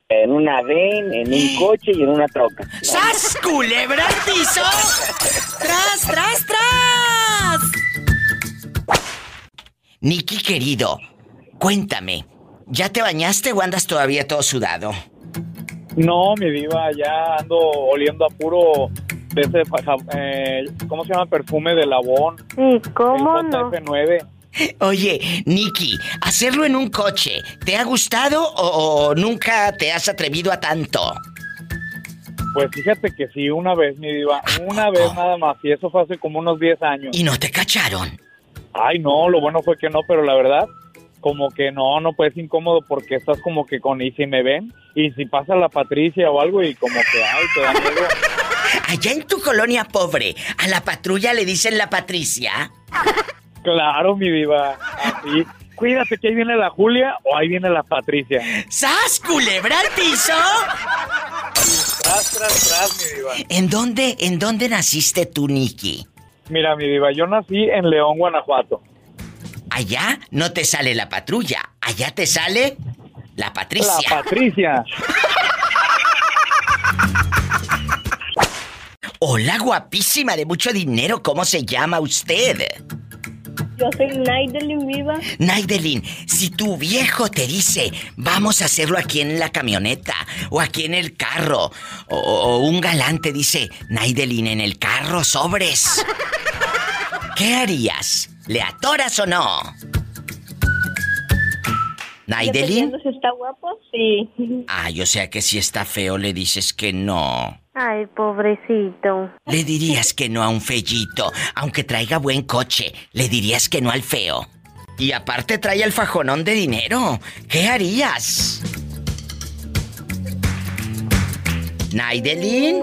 en una ven, en un coche y en una troca. No. ¡Sas, culebra al piso! ¡Tras! Niki, querido, cuéntame, ¿ya te bañaste o andas todavía todo sudado? No, mi Diva, ya ando oliendo a puro de ese, ¿cómo se llama? Perfume de Lavón. ¿Y cómo no? El JF9. Oye, Niki, hacerlo en un coche, ¿te ha gustado o nunca te has atrevido a tanto? Pues fíjate que sí, una vez, mi Diva, una vez nada más, y eso fue hace como unos 10 años. ¿Y no te cacharon? Ay, no, lo bueno fue que no, pero la verdad... como que no puedes, incómodo, porque estás como que con, y si me ven, y si pasa la Patricia o algo, y como que, ay, te da miedo. Allá en tu colonia pobre, ¿a la patrulla le dicen la Patricia? Claro, mi Diva, así. Cuídate que ahí viene la Julia o ahí viene la Patricia. ¡Sas, culebra al piso! Tras, mi Diva. ¿En dónde naciste tú, Niki? Mira, mi Diva, yo nací en León, Guanajuato. Allá no te sale la patrulla, allá te sale la Patricia. La Patricia. Hola, guapísima de mucho dinero, ¿cómo se llama usted? Yo soy Naidelin, Viva. Naidelin, si tu viejo te dice, vamos a hacerlo aquí en la camioneta, o aquí en el carro, o un galán te dice, Naidelin, en el carro, sobres. ¿Qué harías? ¿Le atoras o no? ¿Naidelin? Si está guapo, sí. Ay, o sea que si está feo le dices que no. Ay, pobrecito. ¿Le dirías que no a un fellito? Aunque traiga buen coche, ¿le dirías que no al feo? Y aparte trae el fajonón de dinero. ¿Qué harías? Naidelin,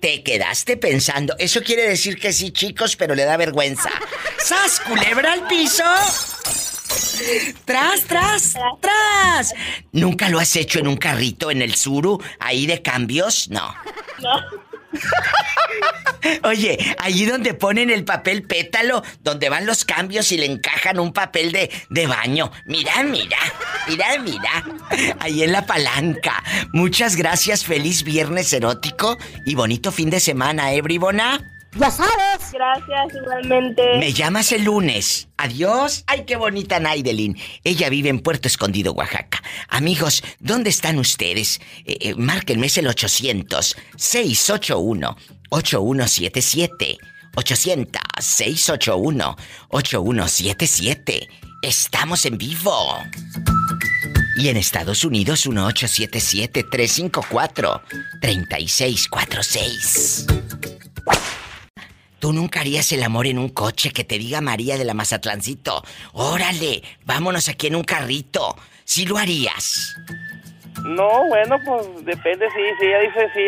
te quedaste pensando. Eso quiere decir que sí, chicos, pero le da vergüenza. ¡Sas, culebra al piso! ¡Tras, tras, tras! ¿Nunca lo has hecho en un carrito en el suru, ahí de cambios? No. No. Oye, allí donde ponen el papel pétalo, donde van los cambios y le encajan un papel de baño. Mira. Ahí en la palanca. Muchas gracias, feliz viernes erótico y bonito fin de semana, ¿eh, bribona? ¡Ya sabes! Gracias, igualmente. Me llamas el lunes. Adiós. ¡Ay, qué bonita Naidelin! Ella vive en Puerto Escondido, Oaxaca. Amigos, ¿dónde están ustedes? Márquenme, es el 800-681-8177. 800-681-8177. ¡Estamos en vivo! Y en Estados Unidos, 1877-354-3646. ¿Tú nunca harías el amor en un coche? Que te diga María de la Mazatlancito. ¡Órale! ¡Vámonos aquí en un carrito! ¿Sí lo harías? No, bueno, pues depende. Sí, si ella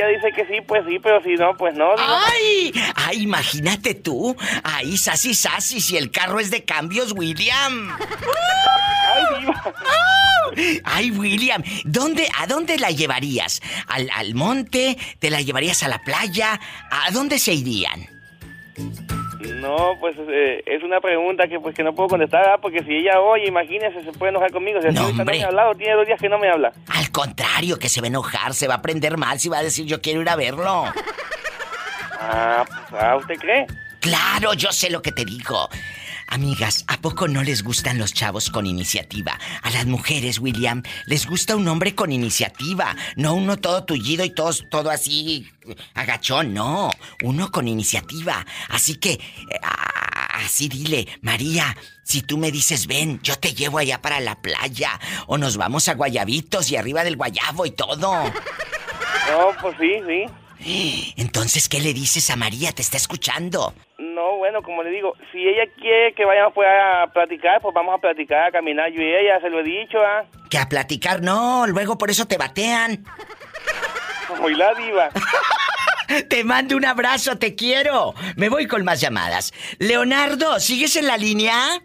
dice que sí, pues sí. Pero si no, pues no. ¡Ay! ¡Ay, imagínate tú! ¡Ay, sasi! Si el carro es de cambios, William. ¡Ay, William! ¿A dónde la llevarías? ¿Al monte? ¿Te la llevarías a la playa? ¿A dónde se irían? No, pues es una pregunta que no puedo contestar, ¿verdad? Porque si ella oye, imagínese, se puede enojar conmigo. Si no, hombre. No me ha hablado, tiene 2 días que no me habla. Al contrario, que se va a enojar, se va a prender mal, si va a decir yo quiero ir a verlo. Ah, ¿usted cree? Claro, yo sé lo que te digo. Amigas, ¿a poco no les gustan los chavos con iniciativa? A las mujeres, William, les gusta un hombre con iniciativa. No uno todo tullido y todo así agachón, no. Uno con iniciativa. Así que, así dile, María, si tú me dices ven, yo te llevo allá para la playa. O nos vamos a Guayabitos y arriba del guayabo y todo. No, pues sí. Entonces, ¿qué le dices a María? Te está escuchando. No, bueno, como le digo, si ella quiere que vayamos a platicar, pues vamos a platicar, a caminar. Yo y ella, se lo he dicho, ¿ah? Que a platicar no, luego por eso te batean. Como la diva. Te mando un abrazo, te quiero. Me voy con más llamadas. Leonardo, ¿sigues en la línea?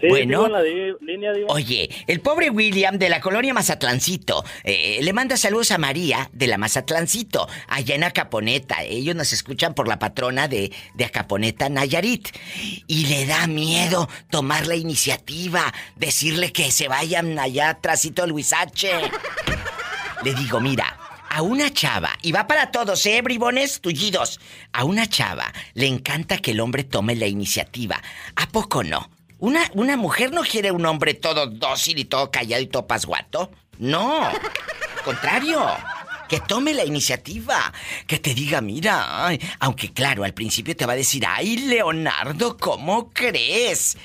Sí, bueno, en la línea, diva. Oye, el pobre William de la colonia Mazatlancito le manda saludos a María de la Mazatlancito, allá en Acaponeta. Ellos nos escuchan por la patrona de Acaponeta, Nayarit. Y le da miedo tomar la iniciativa, decirle que se vayan allá atrásito al Huizache. Le digo, mira, a una chava, y va para todos, bribones tullidos, a una chava le encanta que el hombre tome la iniciativa. ¿A poco no? Una mujer no quiere un hombre todo dócil y todo callado y todo pasguato. No, al contrario, que tome la iniciativa, que te diga, mira, ay, aunque claro, al principio te va a decir, ay, Leonardo, ¿cómo crees?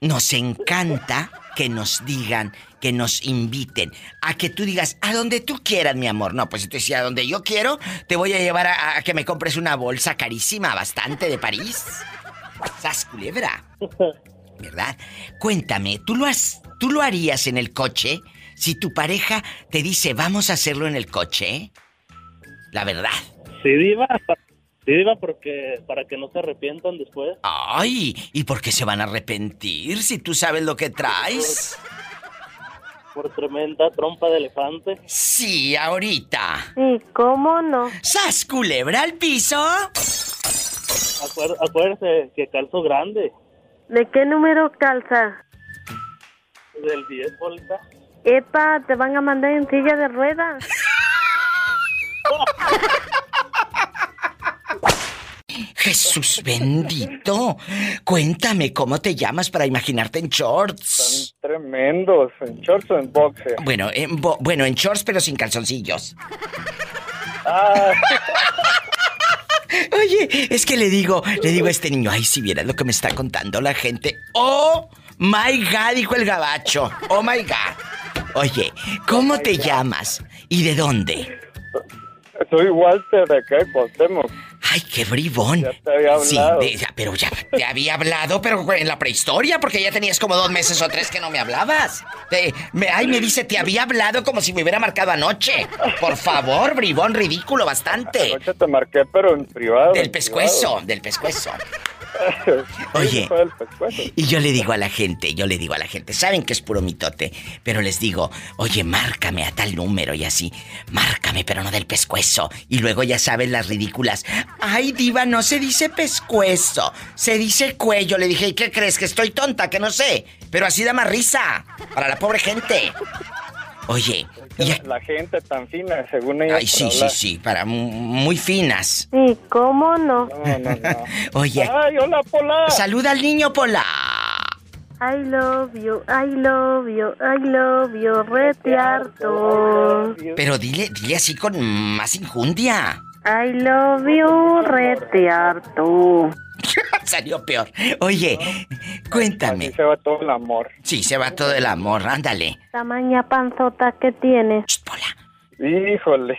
Nos encanta que nos digan, que nos inviten, a que tú digas, a donde tú quieras, mi amor. No, pues si tú dices, a donde yo quiero, te voy a llevar a que me compres una bolsa carísima, bastante, de París. ¡Sas, culebra! ¿Verdad? Cuéntame, ¿tú lo harías en el coche? Si tu pareja te dice, vamos a hacerlo en el coche. La verdad. Sí, diva, porque para que no se arrepientan después. ¡Ay! ¿Y por qué se van a arrepentir si tú sabes lo que traes? Por tremenda trompa de elefante. Sí, ahorita. ¿Y cómo no? ¡Sas, culebra al piso! Acuérdese que calzo grande. ¿De qué número calza? Del 10, bolita. Epa, te van a mandar en silla de ruedas. Jesús bendito. Cuéntame, ¿cómo te llamas para imaginarte en shorts? Tan tremendos, en shorts o en boxer. Bueno, en shorts pero sin calzoncillos. Ah. Oye, es que le digo a este niño, ay, si vieras lo que me está contando la gente. ¡Oh, my God!, dijo el gabacho. ¡Oh, my God! Oye, ¿cómo te llamas? ¿Y de dónde? Soy Walter, de acá, Cuauhtémoc. Ay, qué bribón. Ya te había hablado. Sí, pero ya te había hablado, pero en la prehistoria, porque ya tenías como 2 meses o 3 que no me hablabas. Me dice, te había hablado como si me hubiera marcado anoche. Por favor, bribón, ridículo, bastante. Anoche te marqué, pero en privado. Del pescuezo. Oye, y yo le digo a la gente, saben que es puro mitote, pero les digo, oye, márcame a tal número y así, márcame, pero no del pescuezo. Y luego ya saben las ridículas, ay, diva, no se dice pescuezo, se dice cuello. Le dije, ¿y qué crees? Que estoy tonta, que no sé, pero así da más risa para la pobre gente. Oye, la gente tan fina, según ella. Ay, sí, hablar. Sí, para muy finas. Sí, ¿cómo no? No. Oye. Ay, hola, Pola. Saluda al niño, Pola. I love you, I love you, I love you, retearto. Pero dile así con más injundia. I love you, retearto. Salió peor. Oye, cuéntame. Así se va todo el amor. Sí, se va todo el amor, ándale. Tamaña panzota que tienes. Hola. Híjole.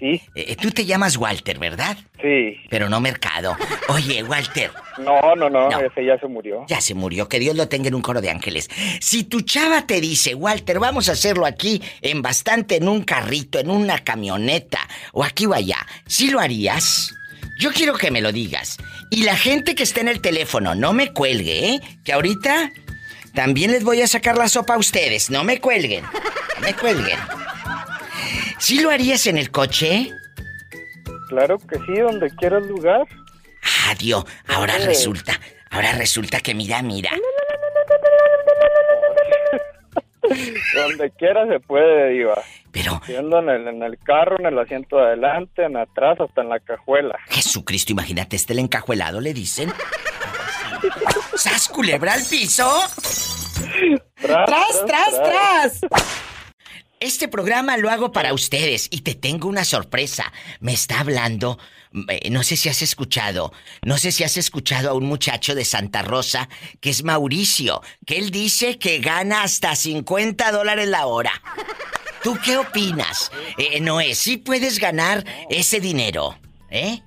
¿Sí? Tú te llamas Walter, ¿verdad? Sí. Pero no Mercado. Oye, Walter. No, ese ya se murió. Ya se murió, que Dios lo tenga en un coro de ángeles. Si tu chava te dice, Walter, vamos a hacerlo aquí, en bastante, en un carrito, en una camioneta, o aquí o allá, ¿sí lo harías? Yo quiero que me lo digas. Y la gente que esté en el teléfono, no me cuelgue, ¿eh? Que ahorita también les voy a sacar la sopa a ustedes. No me cuelguen. No me cuelguen. ¿Sí lo harías en el coche? Claro que sí, donde quiera el lugar. Ah, Dios, ahora resulta que mira. Donde quiera se puede, diva. Pero en el carro, en el asiento de adelante, en atrás, hasta en la cajuela. Jesucristo, imagínate, está el encajuelado, le dicen. ¡Sas, culebra al piso! ¡Tras! Este programa lo hago para ustedes y te tengo una sorpresa. Me está hablando, no sé si has escuchado a un muchacho de Santa Rosa, que es Mauricio, que él dice que gana hasta $50 la hora. ¿Tú qué opinas? Noé, ¿sí puedes ganar ese dinero? ¿Eh?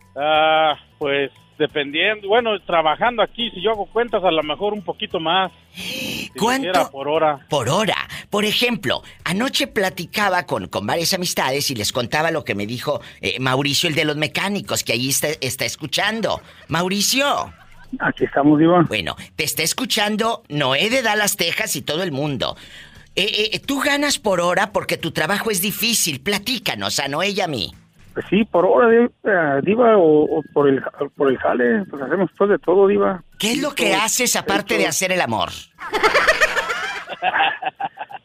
Pues dependiendo, bueno, trabajando aquí, si yo hago cuentas, a lo mejor un poquito más. Si ¿cuánto? Por hora. Por ejemplo, anoche platicaba con varias amistades y les contaba lo que me dijo Mauricio, el de los mecánicos, que ahí está escuchando. Mauricio. Aquí estamos, Iván. Bueno, te está escuchando Noé de Dallas, Texas y todo el mundo. Tú ganas por hora porque tu trabajo es difícil. Platícanos a Noé y a mí. Pues sí, por hora, Diva, o por el jale, pues hacemos todo de todo, Diva. ¿Qué es lo que haces aparte de hacer el amor?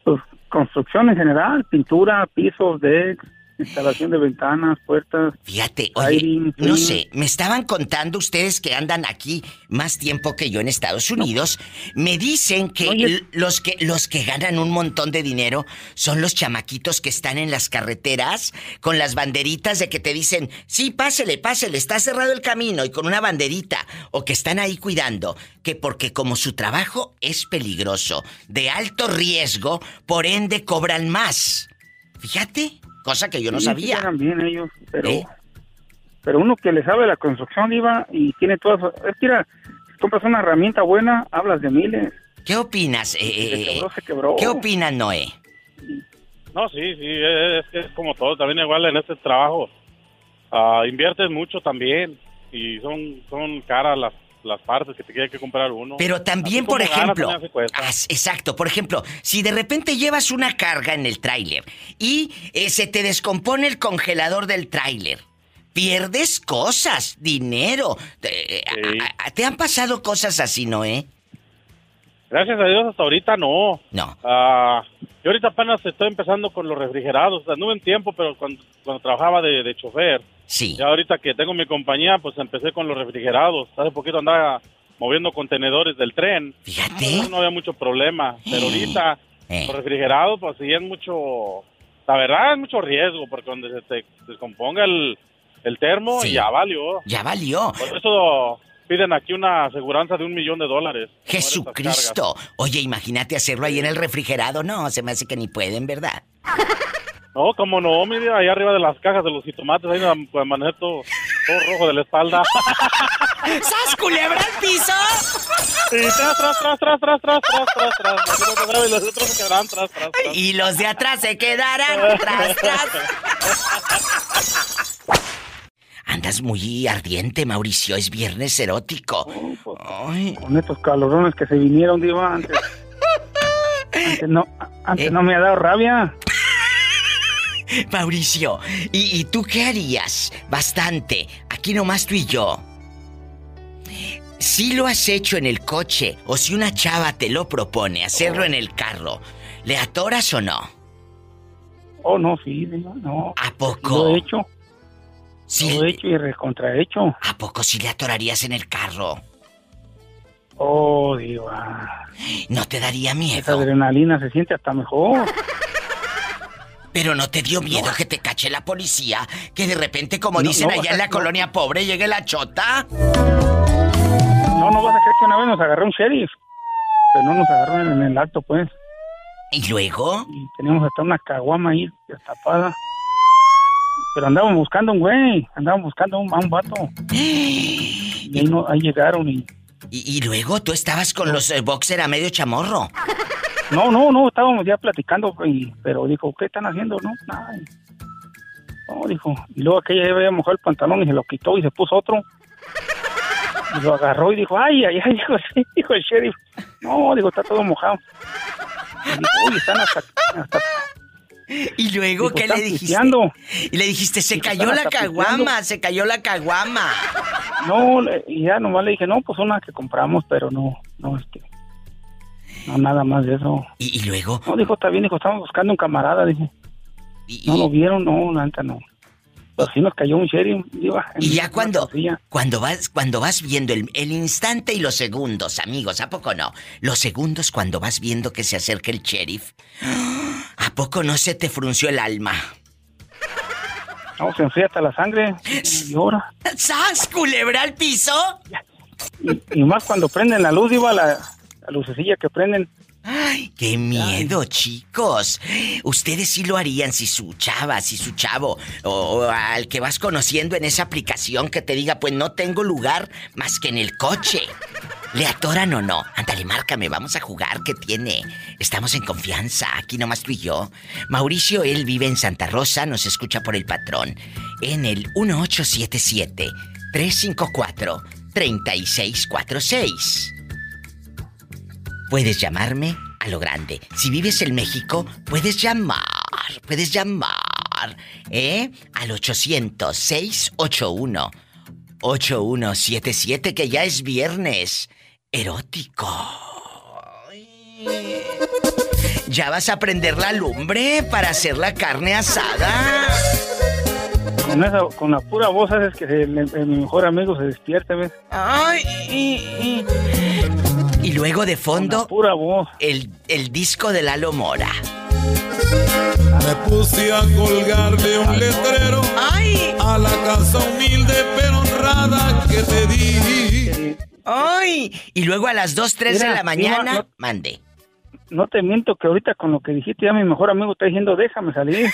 Pues construcción en general, pintura, pisos, decks, instalación de ventanas, puertas. Fíjate, oye, airing, no sé, me estaban contando ustedes que andan aquí más tiempo que yo en Estados Unidos. No. Me dicen que los que ganan un montón de dinero son los chamaquitos que están en las carreteras con las banderitas de que te dicen, sí, pásele, está cerrado el camino, y con una banderita, o que están ahí cuidando, que porque como su trabajo es peligroso, de alto riesgo, por ende cobran más. Fíjate. Cosa que yo no sabía. Sí, bien ellos, pero uno que le sabe la construcción, Iba, y tiene todas... Es que compras una herramienta buena, hablas de miles. ¿Qué opinas? Se quebró. ¿Qué opinas, Noé? No, sí, es como todo. También igual en este trabajo. Inviertes mucho también. Y son caras las partes que te quiere que comprar uno. Pero también, por ejemplo... exacto, por ejemplo, si de repente llevas una carga en el tráiler y se te descompone el congelador del tráiler, pierdes cosas, dinero. Sí. ¿Te han pasado cosas así, Noé? Gracias a Dios, hasta ahorita no. No. Yo ahorita apenas estoy empezando con los refrigerados. Anduve en tiempo, pero cuando trabajaba de chofer. Sí. Ya ahorita que tengo mi compañía, pues empecé con los refrigerados. Hace poquito andaba moviendo contenedores del tren. Fíjate. No había mucho problema. Pero ahorita, los refrigerados, pues sí es mucho... La verdad, es mucho riesgo, porque donde se te descomponga el termo, sí. Ya valió. Por eso... Piden aquí una aseguranza de $1,000,000. ¡Jesucristo! Oye, imagínate hacerlo ahí en el refrigerado. No, se me hace que ni pueden, ¿verdad? No, como no, mira, ahí arriba de las cajas de los jitomates, ahí me van a manejar todo. todo rojo de la espalda. ¡Sas, culebra al piso! Y tras. Y los otros se quedarán tras. Y los de atrás se quedarán tras. Andas muy ardiente, Mauricio. Es viernes erótico. Pues, ay. Con estos calorones que se vinieron, digo, antes. Antes no me ha dado rabia. Mauricio, ¿y tú qué harías? Bastante. Aquí nomás tú y yo. Si lo has hecho en el coche o si una chava te lo propone hacerlo en el carro, ¿le atoras o no? Oh, no, sí, no. ¿A poco? Lo he hecho. Sí. Lo he hecho y recontrahecho. ¿A poco sí le atorarías en el carro? Oh, diva. ¿No te daría miedo? Esa adrenalina se siente hasta mejor. ¿Pero no te dio miedo que te cache la policía? Que de repente, como dicen allá en la colonia pobre, llegue la chota. No vas a creer que una vez nos agarró un sheriff. Pero no nos agarró en el acto, pues. ¿Y luego? Y teníamos hasta una caguama ahí destapada. Pero andábamos buscando a un güey. Andábamos buscando a un vato. Y ahí llegaron y... ¿Y luego tú estabas con los boxers a medio chamorro? No, estábamos ya platicando, pero dijo, ¿qué están haciendo? No, nada. No, dijo, y luego aquella había mojado el pantalón y se lo quitó y se puso otro. Y lo agarró y dijo, ay, dijo el sheriff. No, dijo, está todo mojado. Y dijo, uy, están hasta... ¿Y luego qué le dijiste? Pisteando. Y le dijiste, se cayó la caguama, se cayó la caguama. No, y ya nomás le dije, no, pues una que compramos, pero no, nada más de eso. ¿Y luego? No, dijo, está bien, dijo, estamos buscando un camarada, dije. No lo vieron, no, la neta no. Pero sí nos cayó un sheriff, iba. Y ya cuando vas viendo el instante y los segundos, amigos, ¿a poco no? Los segundos cuando vas viendo que se acerca el sheriff, ¿a poco no se te frunció el alma? No, se enfría hasta la sangre. Y ahora. ¡Sas, culebra al piso! Y más cuando prenden la luz, iba la lucecilla que prenden. ¡Ay, qué miedo, chicos! Ustedes sí lo harían si su chava, si su chavo, o al que vas conociendo en esa aplicación que te diga, pues no tengo lugar más que en el coche. ¿Le atoran o no? Ándale, márcame, vamos a jugar, ¿qué tiene? Estamos en confianza, aquí nomás tú y yo. Mauricio, él vive en Santa Rosa, nos escucha por el patrón. En el 1877-354-3646. Puedes llamarme a lo grande. Si vives en México, puedes llamar, ¿eh? Al 800-681-8177, que ya es viernes erótico. ¿Ya vas a prender la lumbre para hacer la carne asada? Con la pura voz haces que mi mejor amigo se despierte, ¿ves? Ay, y luego de fondo, pura voz. El disco de Lalo Mora. Me puse a colgarle un letrero. ¡Ay! A la casa humilde pero honrada que te di. ¡Ay! Y luego a las 2, 3 de la mañana, no, mande. No te miento que ahorita con lo que dijiste ya mi mejor amigo está diciendo, déjame salir.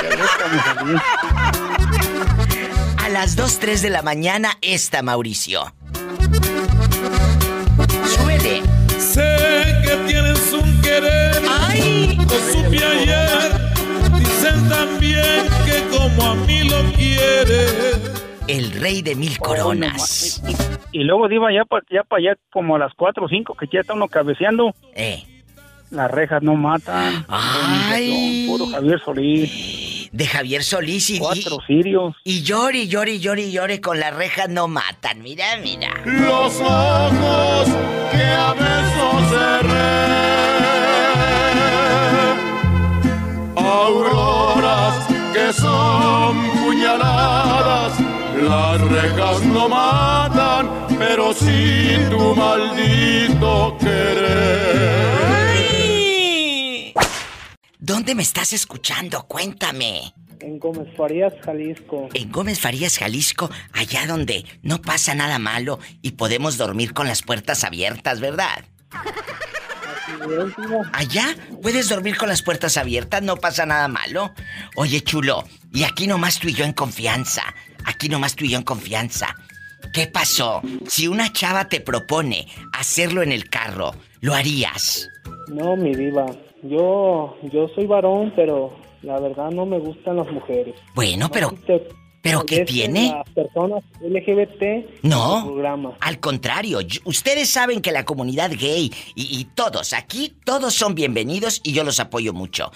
Déjame salir. A las 2, 3 de la mañana está Mauricio. Súbele. Sé que tienes un querer. ¡Ay! Lo supe ayer. Dicen también que como a mí lo quieres. El rey de mil coronas. Y luego diva ya para allá como a las 4 o 5 que ya está uno cabeceando. Las rejas no matan. ¡Ay! Puro Javier Solís. De Javier Solís y... 4 sirios. Y llore con las rejas no matan. Mira. Los ojos que a besos cerré. Auroras que son puñaladas. Las rejas no matan, pero sí tu maldito querer. ¡Ay! ¿Dónde me estás escuchando? Cuéntame. En Gómez Farías, Jalisco. En Gómez Farías, Jalisco, allá donde no pasa nada malo y podemos dormir con las puertas abiertas, ¿verdad? Allá puedes dormir con las puertas abiertas, no pasa nada malo. Oye, chulo, y aquí nomás tú y yo en confianza. Aquí nomás tú y yo en confianza. ¿Qué pasó? Si una chava te propone hacerlo en el carro, ¿lo harías? No, mi diva. Yo soy varón, pero la verdad no me gustan las mujeres. Bueno, pero... ¿Pero qué tiene? Las personas LGBT... No, al contrario. Ustedes saben que la comunidad gay y todos, aquí todos son bienvenidos y yo los apoyo mucho.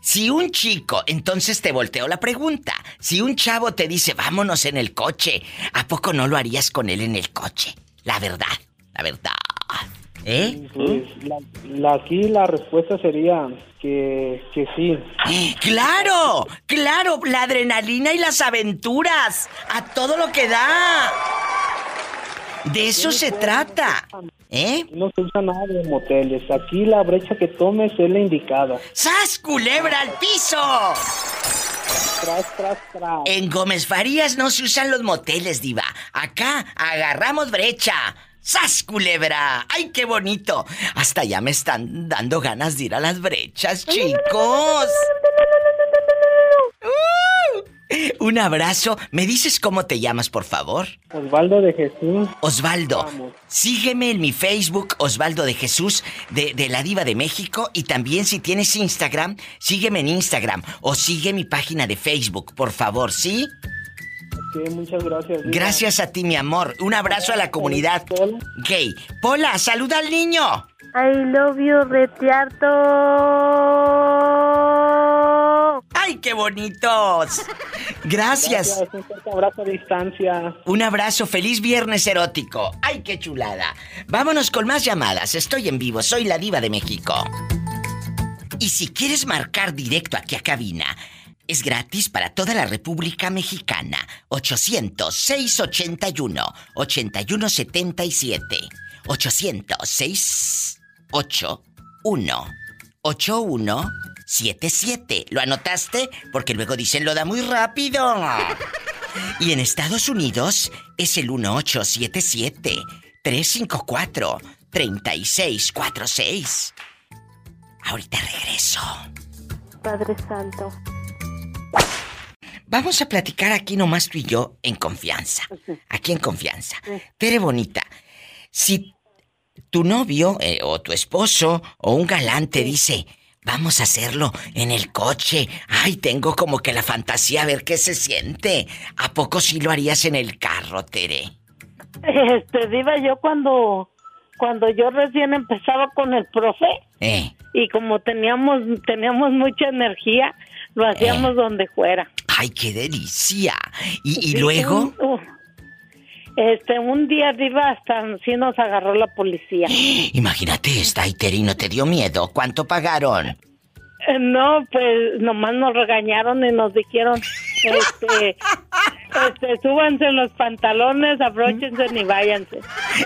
Si un chico, entonces te volteo la pregunta. Si un chavo te dice, vámonos en el coche, ¿a poco no lo harías con él en el coche? La verdad, la verdad. ¿Eh? Pues, aquí la respuesta sería que sí. ¡Claro! ¡Claro! La adrenalina y las aventuras. A todo lo que da. De eso se trata. ¿Eh? No se usa nada de moteles. Aquí la brecha que tomes es la indicada. ¡Sas, culebra al piso! Tras, tras, tras. En Gómez Farías no se usan los moteles, diva. Acá agarramos brecha. ¡Sas, culebra! ¡Ay, qué bonito! Hasta ya me están dando ganas de ir a las brechas, chicos. Un abrazo. ¿Me dices cómo te llamas, por favor? Osvaldo de Jesús. Osvaldo, vamos. Sígueme en mi Facebook, Osvaldo de Jesús, de La Diva de México. Y también, si tienes Instagram, sígueme en Instagram. O sigue mi página de Facebook, por favor, ¿sí? Sí, muchas gracias. Diva. Gracias a ti, mi amor. Un abrazo a la comunidad gay. Pola, saluda al niño. I love you, retiarto. ¡Ay, qué bonitos! Gracias. Un fuerte abrazo a distancia. Un abrazo. Feliz viernes erótico. ¡Ay, qué chulada! Vámonos con más llamadas. Estoy en vivo. Soy la Diva de México. Y si quieres marcar directo aquí a cabina... Es gratis para toda la República Mexicana. 800-681-8177. 800-681-8177. ¿Lo anotaste? Porque luego dicen, lo da muy rápido. Y en Estados Unidos es el 1877-354-3646. Ahorita regreso. Padre Santo. Vamos a platicar aquí nomás tú y yo en confianza. Aquí en confianza. Tere bonita, si tu novio o tu esposo o un galán te dice, vamos a hacerlo en el coche. Ay, tengo como que la fantasía a ver qué se siente. ¿A poco sí lo harías en el carro, Tere? Diva, yo cuando yo recién empezaba con el profe. Y como teníamos mucha energía, lo hacíamos donde fuera. ¡Ay, qué delicia! ¿Y luego? Un día, Diva, hasta sí nos agarró la policía. Imagínate esta, Iterino, ¿te dio miedo? ¿Cuánto pagaron? No, pues nomás nos regañaron y nos dijeron, súbanse los pantalones, abróchense y váyanse.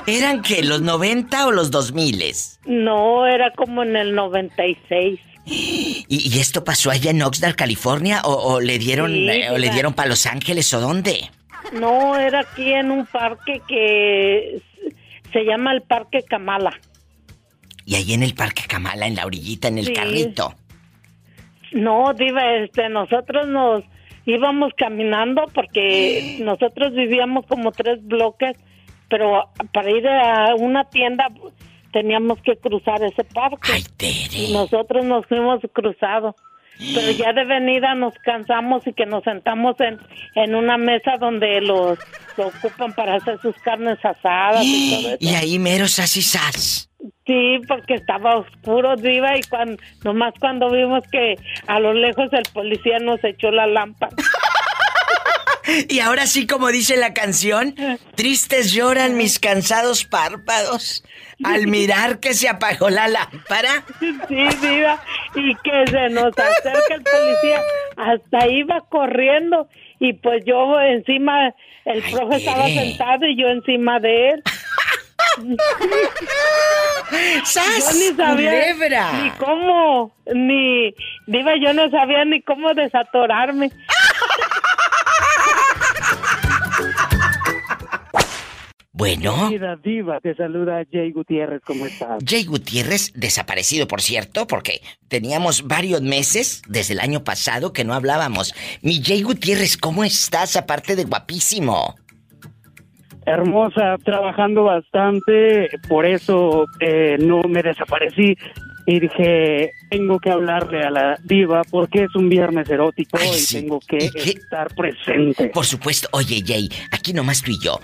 ¿Eran qué, los 90 o los 2000? No, era como en el 96. ¿Y esto pasó allá en Oxnard, California? ¿O le dieron para Los Ángeles o dónde? No, era aquí en un parque que se llama el Parque Kamala. ¿Y ahí en el Parque Kamala, en la orillita, en el carrito? No, Diva, nosotros nos íbamos caminando porque nosotros vivíamos como 3 bloques, pero para ir a una tienda... Teníamos que cruzar ese parque. Ay, Tere. Y nosotros nos fuimos cruzados. Pero ya de venida nos cansamos y que nos sentamos en una mesa donde lo ocupan para hacer sus carnes asadas y todo eso. Y ahí meros asisas. Sí, porque estaba oscuro, Diva, y nomás cuando vimos que a lo lejos el policía nos echó la lámpara. Y ahora sí, como dice la canción, tristes lloran mis cansados párpados al mirar que se apagó la lámpara. Sí, Diva, y que se nos acerca el policía, hasta iba corriendo, y pues yo encima, el profe estaba sentado y yo encima de él. ¡Sas, yo ni sabía culebra! Ni cómo, ni... Diva, yo no sabía ni cómo desatorarme. Bueno. Querida diva, te saluda Jay Gutiérrez, ¿cómo estás? Jay Gutiérrez, desaparecido, por cierto, porque teníamos varios meses desde el año pasado que no hablábamos. Mi Jay Gutiérrez, ¿cómo estás? Aparte de guapísimo. Hermosa, trabajando bastante, por eso no me desaparecí. Y dije, tengo que hablarle a la diva porque es un viernes erótico. Ay, y sí, tengo que estar presente. Por supuesto. Oye, Jay, aquí nomás tú y yo.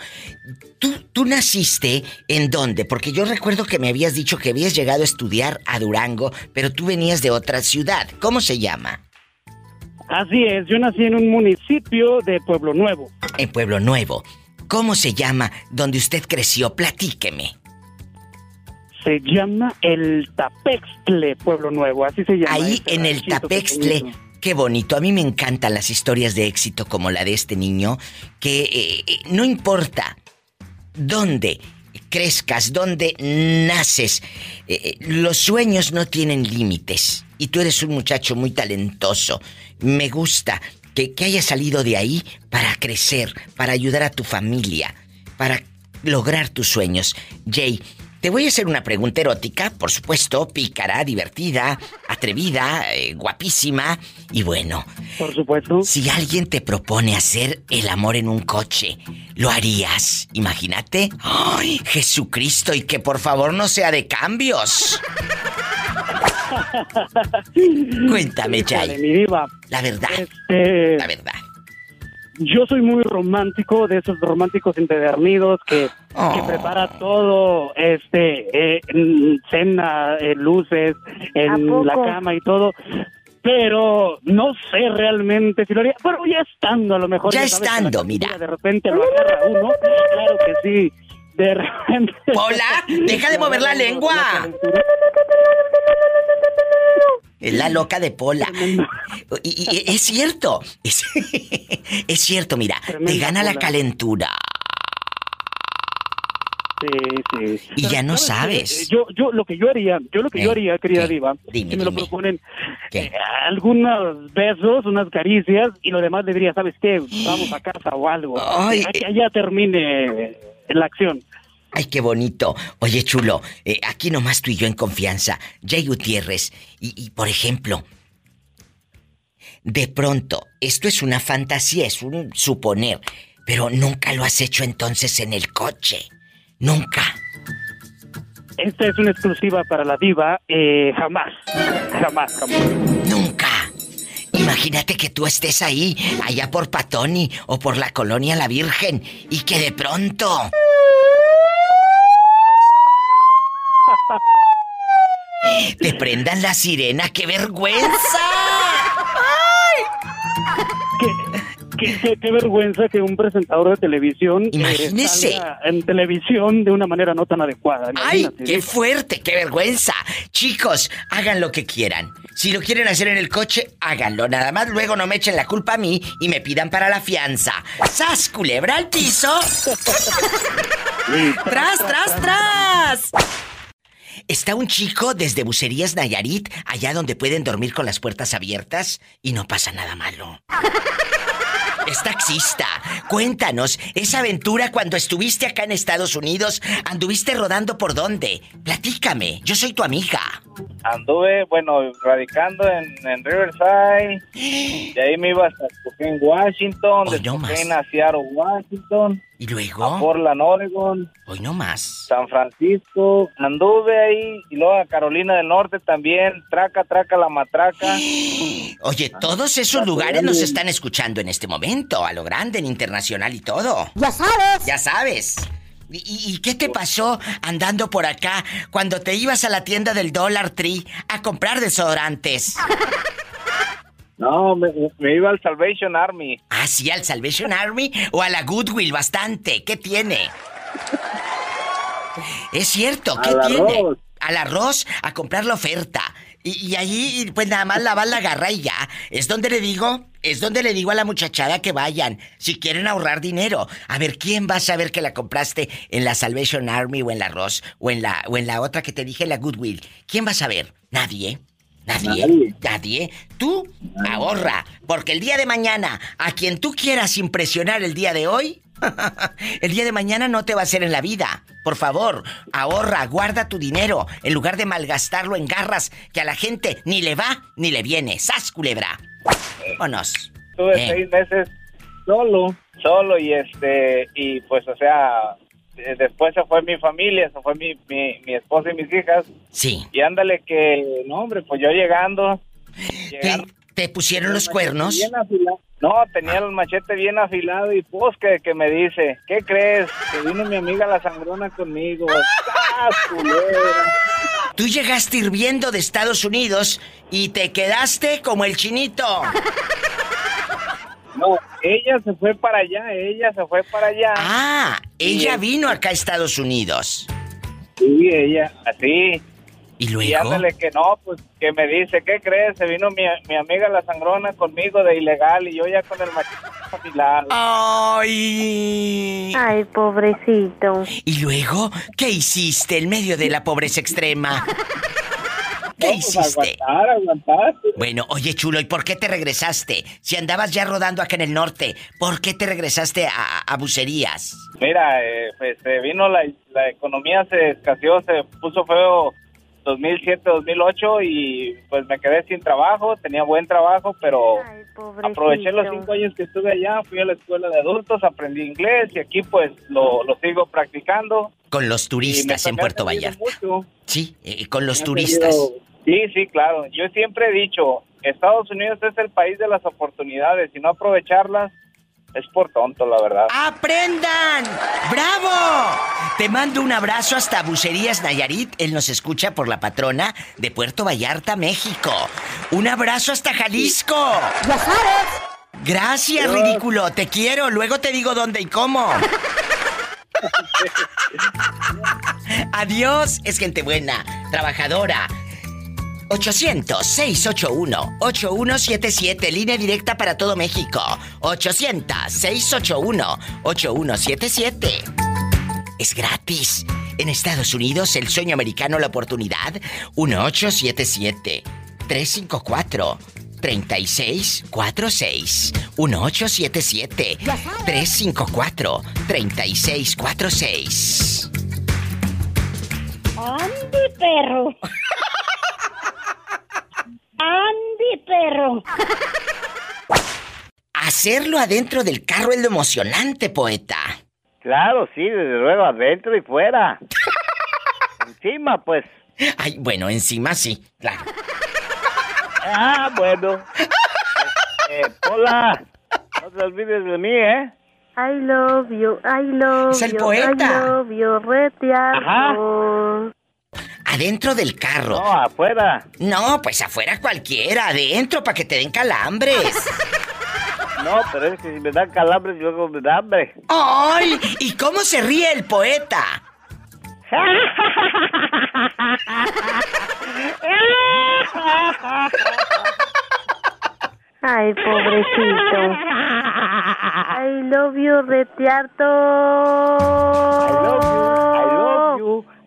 ¿Tú naciste en dónde? Porque yo recuerdo que me habías dicho que habías llegado a estudiar a Durango, pero tú venías de otra ciudad. ¿Cómo se llama? Así es, yo nací en un municipio de Pueblo Nuevo. En Pueblo Nuevo. ¿Cómo se llama donde usted creció? Platíqueme. Se llama el Tapextle, Pueblo Nuevo, así se llama. Ahí en el Tapextle, pequeñito. Qué bonito. A mí me encantan las historias de éxito como la de este niño, que no importa dónde crezcas, dónde naces, los sueños no tienen límites. Y tú eres un muchacho muy talentoso. Me gusta que hayas salido de ahí para crecer, para ayudar a tu familia, para lograr tus sueños. Jay, te voy a hacer una pregunta erótica, por supuesto, pícara, divertida, atrevida, guapísima, y bueno. Por supuesto. Si alguien te propone hacer el amor en un coche, ¿lo harías? Imagínate. ¡Ay, Jesucristo! Y que por favor no sea de cambios. Cuéntame, Chay. Mi diva. La verdad. La verdad. Yo soy muy romántico, de esos románticos empedernidos que prepara todo, cena, luces, en la cama y todo. Pero no sé realmente si lo haría. Pero ya estando, a lo mejor. Ya estando, mira. De repente lo agarra uno. Claro que sí. De repente. ¡Hola! ¡Deja de mover la lengua! Es la loca de Pola. Y es cierto. Es cierto, mira. Tremenda te gana Pola. La calentura. Sí, sí. Y pero ya no sabes. Yo lo que yo haría, querida diva, si me lo proponen, algunos besos, unas caricias, y lo demás le diría, ¿sabes qué? Vamos a casa o algo. Ay, allá termine la acción. Ay, qué bonito. Oye, chulo, aquí nomás tú y yo en confianza. Jay Gutiérrez, y por ejemplo, de pronto, esto es una fantasía, es un suponer, pero nunca lo has hecho entonces en el coche. Nunca. Esta es una exclusiva para la diva. Jamás. Nunca. Imagínate que tú estés ahí, allá por Patoni o por la colonia La Virgen, y que de pronto... te prendan la sirena, ¡qué vergüenza! Qué vergüenza que un presentador de televisión... Imagínese. En televisión de una manera no tan adecuada. Imagínate. ¡Ay, qué fuerte! ¡Qué vergüenza! Chicos, hagan lo que quieran. Si lo quieren hacer en el coche, háganlo. Nada más luego no me echen la culpa a mí y me pidan para la fianza. ¡Sas, culebra al piso! ¡Tras, tras, tras! Está un chico desde Bucerías, Nayarit, allá donde pueden dormir con las puertas abiertas y no pasa nada malo. Es taxista. Cuéntanos, esa aventura cuando estuviste acá en Estados Unidos, ¿anduviste rodando por dónde? Platícame, yo soy tu amiga. Anduve, radicando en Riverside, de ahí me iba hasta Spokane, Washington, de Spokane a Seattle, Washington. ¿Y luego? A Portland, Oregon. Hoy no más. San Francisco, anduve ahí, y luego a Carolina del Norte también, traca la matraca. Oye, todos esos lugares nos están escuchando en este momento, a lo grande, en internacional y todo. Ya sabes. ¿Y qué te pasó andando por acá cuando te ibas a la tienda del Dollar Tree a comprar desodorantes? No, me iba al Salvation Army. Ah, sí, al Salvation Army o a la Goodwill, bastante. ¿Qué tiene? Es cierto, ¿qué tiene? Ross. Al arroz, a comprar la oferta. Y ahí, pues nada más lavar la garra y ya. Es donde le digo a la muchachada que vayan, si quieren ahorrar dinero. A ver, ¿quién va a saber que la compraste en la Salvation Army o en la Ross o en la otra que te dije, la Goodwill? ¿Quién va a saber? Nadie. Tú ahorra, porque el día de mañana, a quien tú quieras impresionar el día de hoy, El día de mañana no te va a hacer en la vida. Por favor, ahorra, guarda tu dinero, en lugar de malgastarlo en garras que a la gente ni le va ni le viene. ¡Sas, culebra! ¡Vámonos! Tuve 6 meses solo y pues, o sea, después se fue mi familia, se fue mi esposa y mis hijas. Sí. Y ándale que, no hombre, pues yo llegando. ¿Te pusieron los cuernos? No, tenía el machete bien afilado y pues que me dice, ¿qué crees? Que vino mi amiga la sangrona conmigo. Tú llegaste hirviendo de Estados Unidos y te quedaste como el chinito. No, ella se fue para allá. Ah, ella vino acá a Estados Unidos. Sí, ella, así. ¿Y luego? Y ándale que no, pues que me dice, ¿qué crees? Se vino mi amiga la sangrona conmigo de ilegal y yo ya con el machete afilado. ¡Ay! ¡Ay, pobrecito! ¿Y luego? ¿Qué hiciste en medio de la pobreza extrema? ¿Qué hiciste? Aguantar. Bueno, oye, chulo, ¿y por qué te regresaste? Si andabas ya rodando acá en el norte, ¿por qué te regresaste a Bucerías? Mira, pues vino la economía, se escaseó, se puso feo 2007, 2008 y pues me quedé sin trabajo. Tenía buen trabajo, pero aproveché los 5 años que estuve allá, fui a la escuela de adultos, aprendí inglés y aquí pues lo sigo practicando. Con los turistas en Puerto Vallarta. Mucho. Sí, con los turistas. Sí, claro. Yo siempre he dicho, Estados Unidos es el país de las oportunidades y no aprovecharlas es por tonto, la verdad. ¡Aprendan! ¡Bravo! Te mando un abrazo hasta Bucerías, Nayarit. Él nos escucha por la patrona de Puerto Vallarta, México. ¡Un abrazo hasta Jalisco! Gracias, ridículo. Te quiero. Luego te digo dónde y cómo. Adiós. Es gente buena, trabajadora. 800-681-8177, línea directa para todo México. 800-681-8177. Es gratis. En Estados Unidos, el sueño americano, la oportunidad, 1877-354-3646. 1877-354-3646. ¡Andy, perro! ¡Andy, perro! Hacerlo adentro del carro es lo emocionante, poeta. Claro, sí, desde luego, adentro y fuera. Encima, pues. Ay, bueno, encima sí, claro. Ah, bueno. Hola, no te olvides de mí, ¿eh? I love you, I love you. Es el poeta. I love you, reteado. Ajá. Adentro del carro. No, afuera. No, pues afuera cualquiera, adentro, para que te den calambres. No, pero es que si me dan calambres, luego me da hambre. ¡Ay! ¿Y cómo se ríe el poeta? Ay, pobrecito. I love you, retiarto.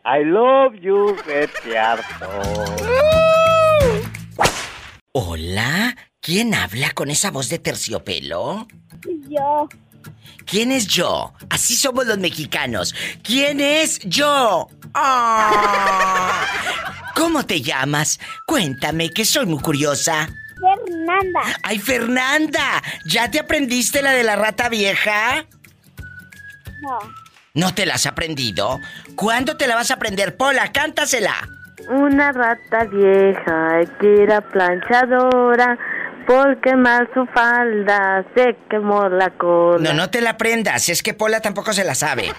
I love you, retiarto. Hola, ¿quién habla con esa voz de terciopelo? Yo. ¿Quién es yo? Así somos los mexicanos. ¿Quién es yo? ¡Oh! ¿Cómo te llamas? Cuéntame, que soy muy curiosa. Fernanda. ¡Ay, Fernanda! ¿Ya te aprendiste la de la rata vieja? No. ¿No te la has aprendido? ¿Cuándo te la vas a aprender, Pola? ¡Cántasela! Una rata vieja que era planchadora, por quemar su falda se quemó la cola. No, no te la aprendas, es que Pola tampoco se la sabe.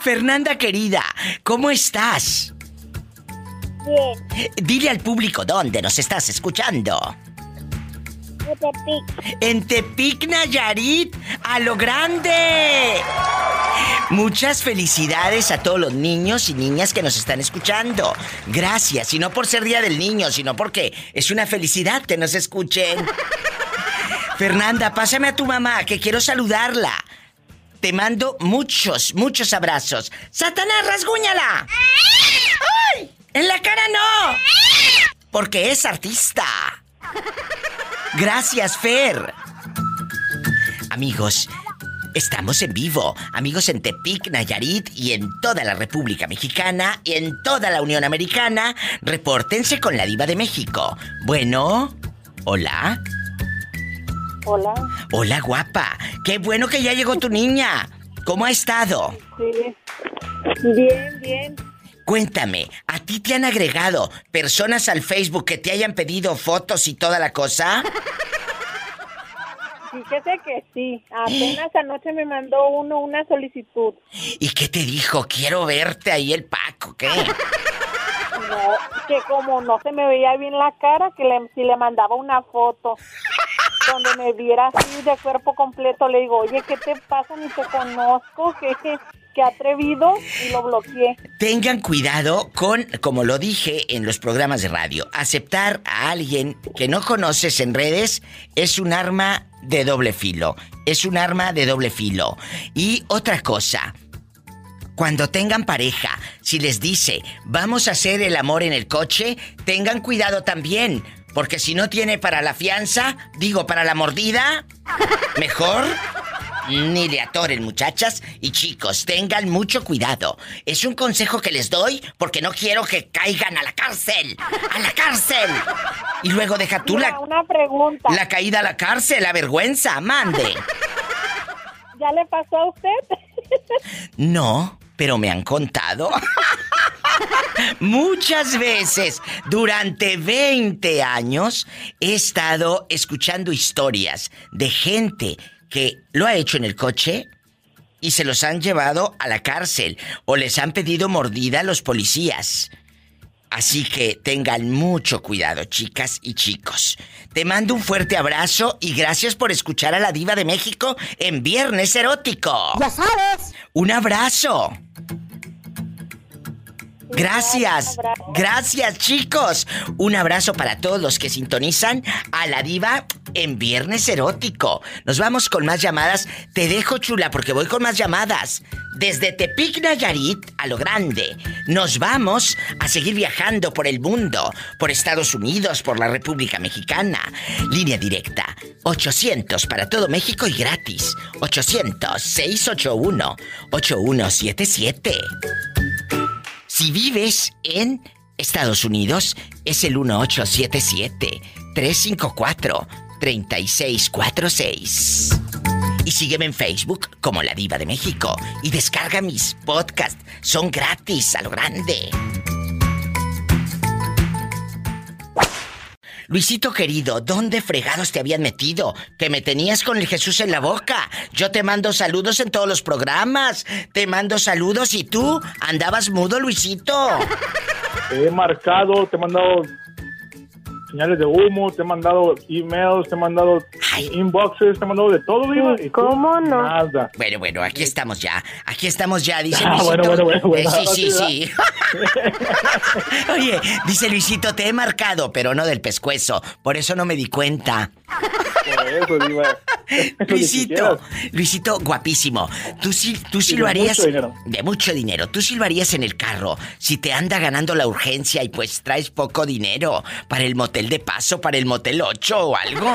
Fernanda, querida, ¿cómo estás? Bien. Dile al público dónde nos estás escuchando. En Tepic. En Tepic, Nayarit, a lo grande. Muchas felicidades a todos los niños y niñas que nos están escuchando. Gracias, y no por ser Día del Niño, sino porque es una felicidad que nos escuchen. Fernanda, pásame a tu mamá, que quiero saludarla. Te mando muchos, muchos abrazos. ¡Satanás, rasguñala! ¡Ay! ¡En la cara no! Porque es artista. Gracias, Fer. Amigos, Estamos en vivo, amigos, en Tepic, Nayarit y en toda la República Mexicana y en toda la Unión Americana. Repórtense con la Diva de México. Bueno, hola. Hola. Hola, guapa. Qué bueno que ya llegó tu niña. ¿Cómo ha estado? Sí. Bien, bien. Cuéntame, ¿a ti te han agregado personas al Facebook que te hayan pedido fotos y toda la cosa? Fíjate que sí. Apenas anoche me mandó uno una solicitud. ¿Y qué te dijo? Quiero verte ahí el Paco, ¿qué? No, que como no se me veía bien la cara, que si le mandaba una foto donde me viera así de cuerpo completo. Le digo, oye, ¿qué te pasa? Ni te conozco, jeje. Qué atrevido, y lo bloqueé. Tengan cuidado con, como lo dije en los programas de radio, aceptar a alguien que no conoces en redes es un arma de doble filo. Es un arma de doble filo. Y otra cosa, cuando tengan pareja, si les dice, vamos a hacer el amor en el coche, tengan cuidado también, porque si no tiene para la fianza, digo, para la mordida, mejor... Ni le atoren, muchachas y chicos. Tengan mucho cuidado. Es un consejo que les doy porque no quiero que caigan a la cárcel. ¡A la cárcel! Y luego deja tú la... Una pregunta. La caída a la cárcel, la vergüenza. Mande. ¿Ya le pasó a usted? No, pero me han contado. Muchas veces, durante 20 años, he estado escuchando historias de gente... que lo ha hecho en el coche y se los han llevado a la cárcel o les han pedido mordida a los policías. Así que tengan mucho cuidado, chicas y chicos. Te mando un fuerte abrazo y gracias por escuchar a la Diva de México en Viernes Erótico. ¡Ya sabes! ¡Un abrazo! Gracias, gracias, chicos. Un abrazo para todos los que sintonizan a la Diva en Viernes Erótico. Nos vamos con más llamadas. Te dejo, chula, porque voy con más llamadas. Desde Tepic, Nayarit, a lo grande. Nos vamos a seguir viajando por el mundo, por Estados Unidos, por la República Mexicana. Línea directa, 800 para todo México y gratis. 800-681-8177. Si vives en Estados Unidos, es el 1877-354-3646. Y sígueme en Facebook como La Diva de México. Y descarga mis podcasts. Son gratis, a lo grande. Luisito querido, ¿dónde fregados te habían metido? Que me tenías con el Jesús en la boca. Yo te mando saludos en todos los programas. Te mando saludos y tú andabas mudo, Luisito. Te he marcado, te he mandado señales de humo, te he mandado emails, te he mandado inboxes, te he mandado de todo, Diva. ¿Cómo no? Nada. Bueno, aquí estamos ya. Aquí estamos ya, dice Luisito. Bueno. Sí. Oye, dice Luisito, te he marcado, pero no del pescuezo. Por eso no me di cuenta. Por eso, Diva. Luisito, guapísimo. Tú sí lo harías. De mucho dinero. Tú sí lo harías en el carro. Si te anda ganando la urgencia y pues traes poco dinero para el motel de paso, para el motel 8 o algo.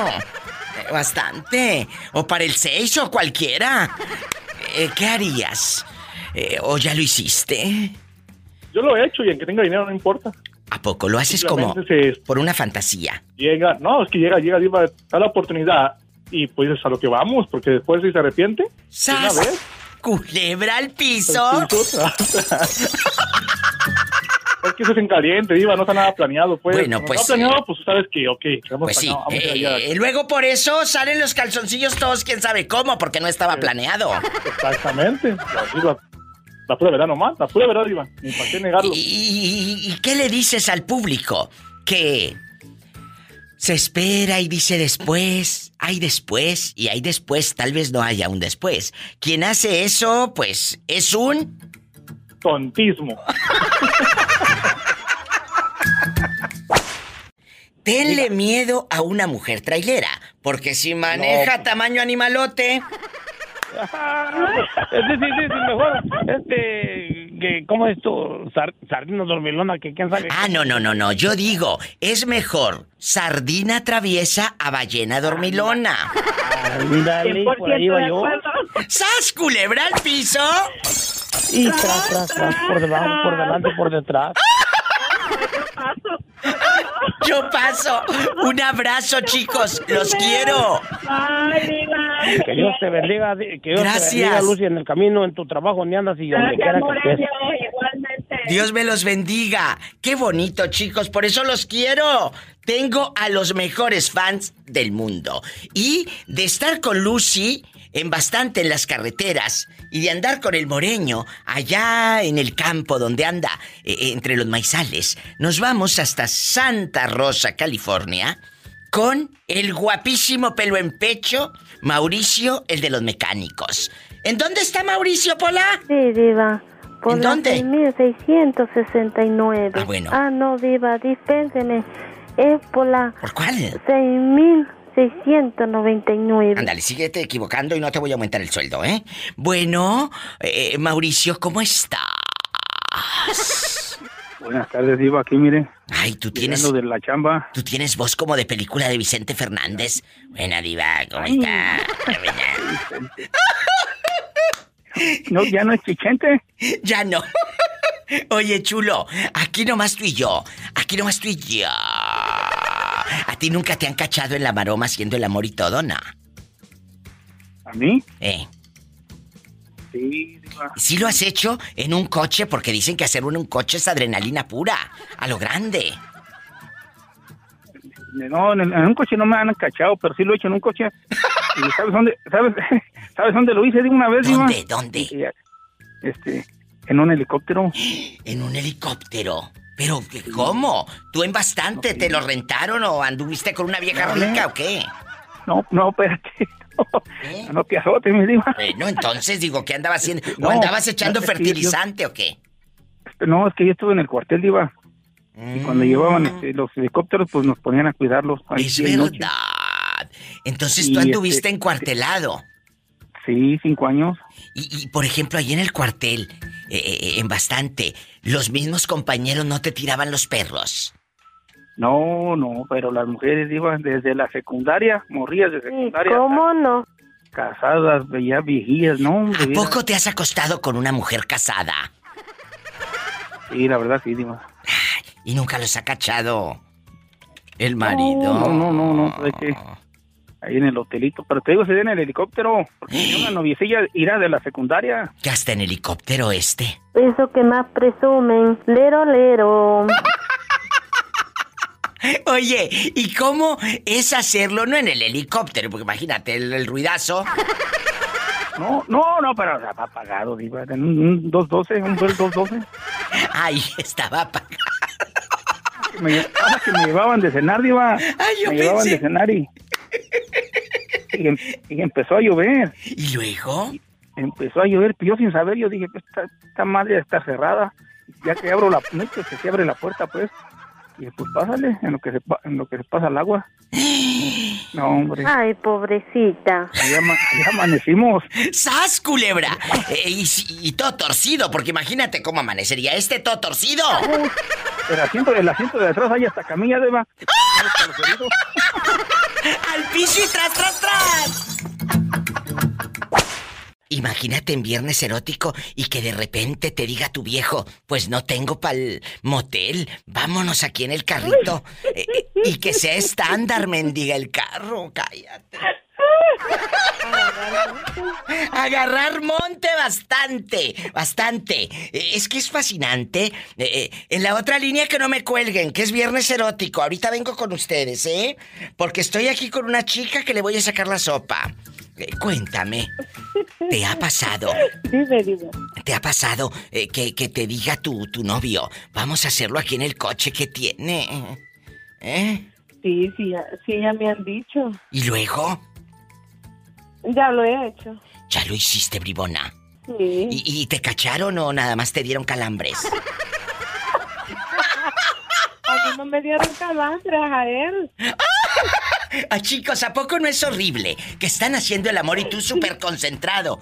Bastante. O para el 6 o cualquiera. ¿Qué harías? ¿O ya lo hiciste? Yo lo he hecho y aunque tenga dinero no importa. ¿A poco? ¿Lo haces como por una fantasía? Llega, no, es que llega, Diva, da la oportunidad y pues es a lo que vamos, porque después si se arrepiente, ¡sas! Una vez. ¡Culebra al piso! Es que eso es en caliente, Diva, no está nada planeado, pues. Bueno, pues... No está planeado, pues sabes que, ok. Pues sí, luego por eso salen los calzoncillos todos, quién sabe cómo, porque no estaba planeado. Exactamente, Diva. La pura verdad nomás, la pura verdad, Iván. Ni para qué negarlo. ¿Y qué le dices al público? Que se espera y dice después, hay después, y hay después, tal vez no haya un después. Quien hace eso, pues, es un... tontismo. Tenle miedo a una mujer trailera, porque si maneja tamaño animalote... Es decir, mejor ¿cómo es tu sardina dormilona? Que quién sabe. Ah, no. Yo digo, es mejor sardina traviesa a ballena dormilona. Dale, por ahí va yo. ¡Sas, culebra al piso! Y tras, por debajo, por delante, por detrás. Yo paso. Un abrazo, chicos. Los quiero. Que Dios te bendiga. Que Dios te bendiga, Lucy, en el camino, en tu trabajo, ni andas y donde quiera que estés. Dios me los bendiga. Qué bonito, chicos. Por eso los quiero. Tengo a los mejores fans del mundo. Y de estar con Lucy en bastante en las carreteras y de andar con el moreño allá en el campo donde anda entre los maizales, nos vamos hasta Santa Rosa, California, con el guapísimo pelo en pecho, Mauricio, el de los mecánicos. ¿En dónde está Mauricio, Pola? Sí, diva. Por ¿en dónde? 6.669. Ah, bueno. Ah, no, diva, dispénseme. Es por la... ¿Por cuál? 6.699. Ándale, síguete equivocando y no te voy a aumentar el sueldo, ¿eh? Bueno, Mauricio, ¿cómo estás? Buenas tardes, Diva, aquí, mire. Ay, tú tienes... de la chamba. Tú tienes voz como de película de Vicente Fernández. Buena, Diva, ¿cómo estás? No, ya no es Chichente. Ya no. Oye, chulo, aquí nomás tú y yo. Aquí nomás tú y yo. ¿A ti nunca te han cachado en la maroma haciendo el amor y todo, no? ¿A mí? Sí, Diva. ¿Sí lo has hecho en un coche? Porque dicen que hacer uno en un coche es adrenalina pura, a lo grande. No, en un coche no me han cachado, pero sí lo he hecho en un coche. ¿Y sabes dónde lo hice de una vez, Diva? ¿Dónde? En un helicóptero. ¿En un helicóptero? ¿Pero cómo? ¿Tú en bastante te lo rentaron o anduviste con una vieja rica o qué? No, espérate. No te azotes, mi Diva. Bueno, entonces digo, ¿qué andabas haciendo? ¿O andabas echando fertilizante o qué? No, es que yo estuve en el cuartel, Diva. Y cuando llevaban los helicópteros, pues nos ponían a cuidarlos. Es verdad. Entonces tú anduviste encuartelado. Sí, 5 años. Y por ejemplo, ahí en el cuartel, en bastante, ¿los mismos compañeros no te tiraban los perros? No, pero las mujeres iban desde la secundaria, morrías de secundaria. ¿Cómo no? Casadas, ya viejías, ¿no? ¿A poco te has acostado con una mujer casada? Sí, la verdad sí, Diva. ¿Y nunca los ha cachado el marido? No, es que... ahí en el hotelito, pero te digo, se ve en el helicóptero, porque una noviecilla irá de la secundaria. ¿Ya está en helicóptero este? Eso que más presumen, lero, lero. Oye, ¿y cómo es hacerlo? No en el helicóptero, porque imagínate el ruidazo. No, pero estaba apagado, Diva, en un 212, un Bell 212. Ay, estaba apagado. Me llevaban de cenar, Diva. Ay, yo pensé. Me llevaban de cenar y empezó a llover. ¿Y luego? Empezó a llover, yo sin saber, yo dije, pues esta madre está cerrada. Ya que abro la puerta, que se abre la puerta, pues. Y dije, pues pásale, en lo que se pasa el agua. No, hombre. Ay, pobrecita. Ya amanecimos. ¡Sas, culebra! Y todo torcido, porque imagínate cómo amanecería este todo torcido. El asiento de atrás hay hasta camilla, de más. ¡Al piso y tras, tras, tras! Imagínate en viernes erótico y que de repente te diga tu viejo, pues no tengo pa'l motel, vámonos aquí en el carrito. Y que sea estándar, mendiga el carro, cállate. Agarrar monte bastante. Es que es fascinante. En la otra línea que no me cuelguen, que es viernes erótico. Ahorita vengo con ustedes, ¿eh? Porque estoy aquí con una chica que le voy a sacar la sopa. Cuéntame, ¿te ha pasado? Dime. ¿Te ha pasado que te diga tu novio, vamos a hacerlo aquí en el coche que tiene? ¿Eh? Sí, ya me han dicho. ¿Y luego? Ya lo he hecho. ¿Ya lo hiciste, bribona? Sí. ¿Y te cacharon o nada más te dieron calambres? A mí no me dieron calambres, a él. Ay, chicos, ¿a poco no es horrible que están haciendo el amor y tú súper concentrado?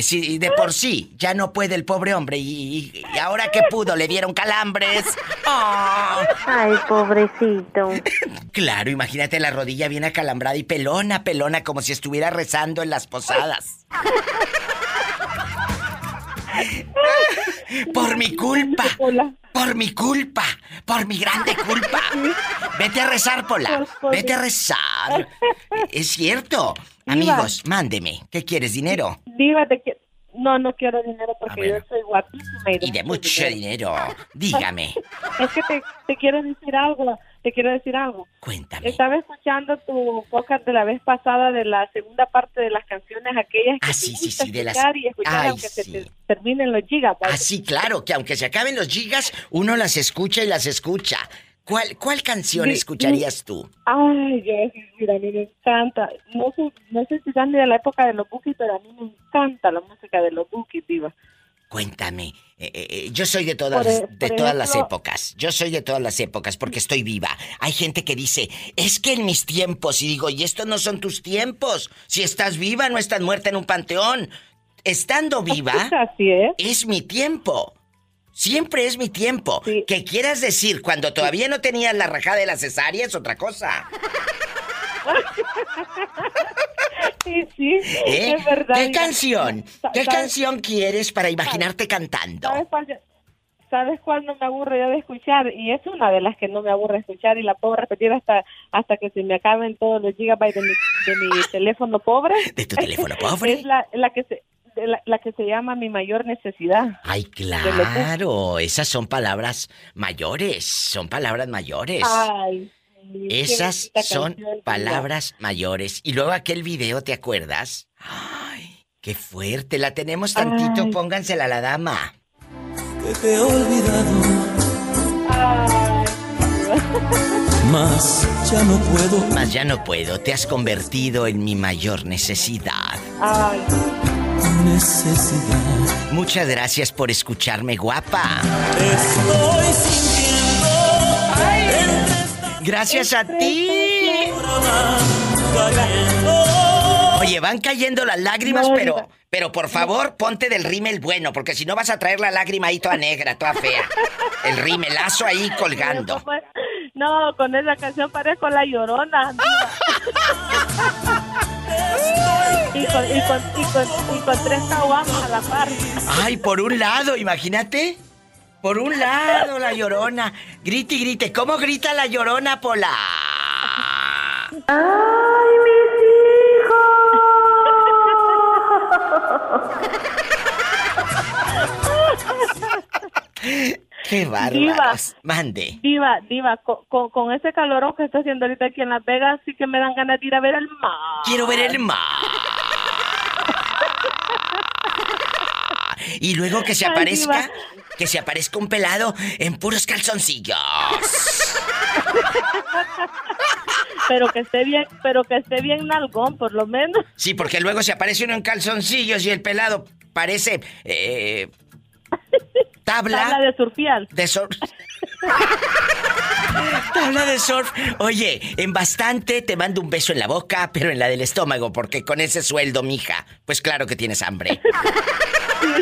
Si de por sí ya no puede el pobre hombre y ahora que pudo le dieron calambres. Oh. Ay, pobrecito. Claro, imagínate la rodilla bien acalambrada y pelona, pelona, como si estuviera rezando en las posadas. Por mi culpa. Por mi culpa, por mi grande culpa. Vete a rezar, Pola. Vete a rezar. Es cierto. Diva. Amigos, mándeme. ¿Qué quieres, dinero? Diva, te quiero. No, no quiero dinero porque yo soy guapísima. Y de mucho dinero. Dígame. Es que te quiero decir algo. Te quiero decir algo. Cuéntame. Estaba escuchando tu podcast de la vez pasada de la segunda parte de las canciones aquellas que sí, de las... y escuchar aunque sí. Se te terminen los gigas. ¿Vale? Ah, sí, claro, que aunque se acaben los gigas, uno las escucha y las escucha. ¿Cuál canción escucharías tú? Ay, yo, mira, a mí me encanta. No sé si dan de la época de los Bukis, pero a mí me encanta la música de los Bukis, diva. Cuéntame, yo soy de todas, todas las épocas. Yo soy de todas las épocas porque estoy viva. Hay gente que dice, es que en mis tiempos, y digo, y estos no son tus tiempos. Si estás viva, no estás muerta en un panteón. Estando viva, es mi tiempo. Siempre es mi tiempo. Sí. ¿Qué quieras decir? Cuando todavía no tenías la rajada de la cesárea es otra cosa. Sí, es verdad. ¿Qué canción? ¿Qué canción quieres para imaginarte cantando? ¿Sabes cuál no me aburre yo de escuchar? Y es una de las que no me aburre escuchar y la puedo repetir hasta que se me acaben todos los gigabytes de mi teléfono pobre. ¿De tu teléfono pobre? Es la que se llama Mi Mayor Necesidad. Ay, claro, esas son palabras mayores, Ay, esas son palabras mayores. Y luego aquel video, ¿te acuerdas? Ay, qué fuerte. La tenemos tantito. Ay. Póngansela a la dama. Que te he olvidado. Ay. Más ya no puedo. Más ya no puedo. Te has convertido en mi mayor necesidad. Ay. Necesidad. Muchas gracias por escucharme, guapa. Estoy sintiendo. Ay. Gracias a ti. Oye, van cayendo las lágrimas, no, pero por favor, ponte del rímel bueno, porque si no vas a traer la lágrima ahí toda negra, toda fea. El rímelazo ahí colgando. No, con esa canción parezco la Llorona. Y con tres caguamas a la par. Ay, por un lado, imagínate. Por un lado, la Llorona. Grite y grite. ¿Cómo grita la Llorona, Pola? ¡Ay, mis hijos! ¡Qué bárbaros! Mande. Diva, con ese calorón que está haciendo ahorita aquí en Las Vegas, sí que me dan ganas de ir a ver el mar. ¡Quiero ver el mar! Y luego que se aparezca... Ay, que se aparezca un pelado en puros calzoncillos. Pero que esté bien nalgón, por lo menos. Sí, porque luego se aparece uno en calzoncillos y el pelado parece tabla de surfear. Tabla de surf. Oye, en bastante te mando un beso en la boca, pero en la del estómago, porque con ese sueldo, mija, pues claro que tienes hambre.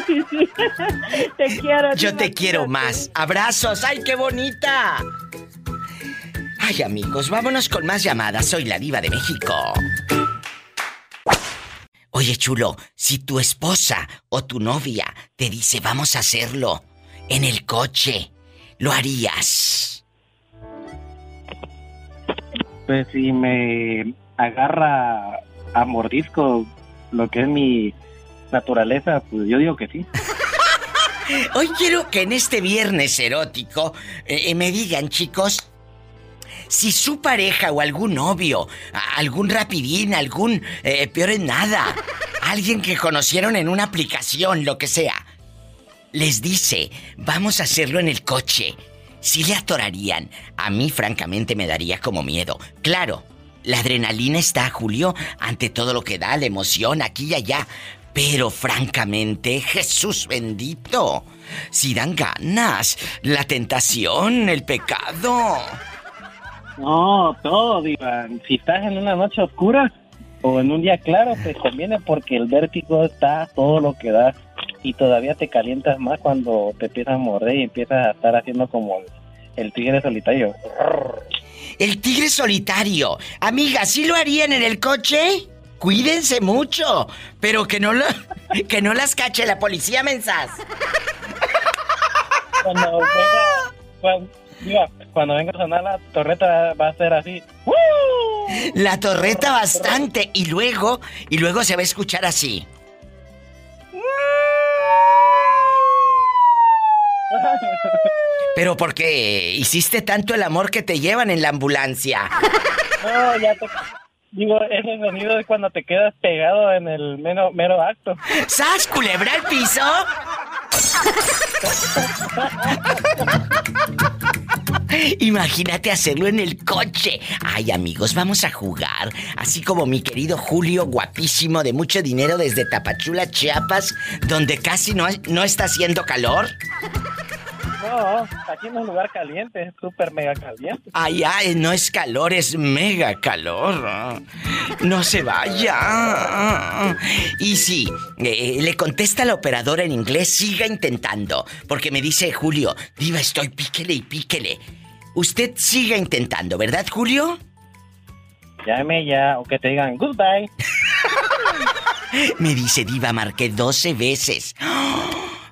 Sí. Te quiero. Yo te quiero más. Abrazos. ¡Ay, qué bonita! Ay, amigos, vámonos con más llamadas. Soy la Diva de México. Oye, chulo, si tu esposa o tu novia te dice vamos a hacerlo en el coche, ¿lo harías? Pues si me agarra a mordisco lo que es mi naturaleza, pues yo digo que sí. Hoy quiero que en este viernes erótico me digan, chicos, si su pareja o algún novio, algún rapidín, algún peor en nada, alguien que conocieron en una aplicación, lo que sea, les dice, vamos a hacerlo en el coche, si le atorarían. A mí, francamente, me daría como miedo. Claro, la adrenalina está, Julio, ante todo lo que da, la emoción aquí y allá. Pero francamente, Jesús bendito, si dan ganas, la tentación, el pecado. No, todo, Iván. Si estás en una noche oscura o en un día claro, te conviene porque el vértigo está todo lo que da y todavía te calientas más cuando te empiezas a morder y empiezas a estar haciendo como el tigre solitario. El tigre solitario. Amiga, ¿sí lo harían en el coche? Cuídense mucho, pero que no las cache la policía, mensas. Cuando venga a sonar la torreta va a ser así. ¡Woo! La torreta bastante y luego se va a escuchar así. Pero porque hiciste tanto el amor que te llevan en la ambulancia. No, ya te... Digo, ese sonido es cuando te quedas pegado en el mero acto. ¡Sas, culebra al piso! Imagínate hacerlo en el coche. Ay, amigos, vamos a jugar. Así como mi querido Julio, guapísimo, de mucho dinero desde Tapachula, Chiapas, donde casi no está haciendo calor. No, aquí no es lugar caliente, es súper mega caliente. Allá no es calor, es mega calor. No se vaya. Y sí, le contesta la operadora en inglés, siga intentando. Porque me dice Julio, diva, estoy píquele y píquele. Usted siga intentando, ¿verdad, Julio? Llame ya, o que te digan goodbye. Me dice, diva, marqué 12 veces.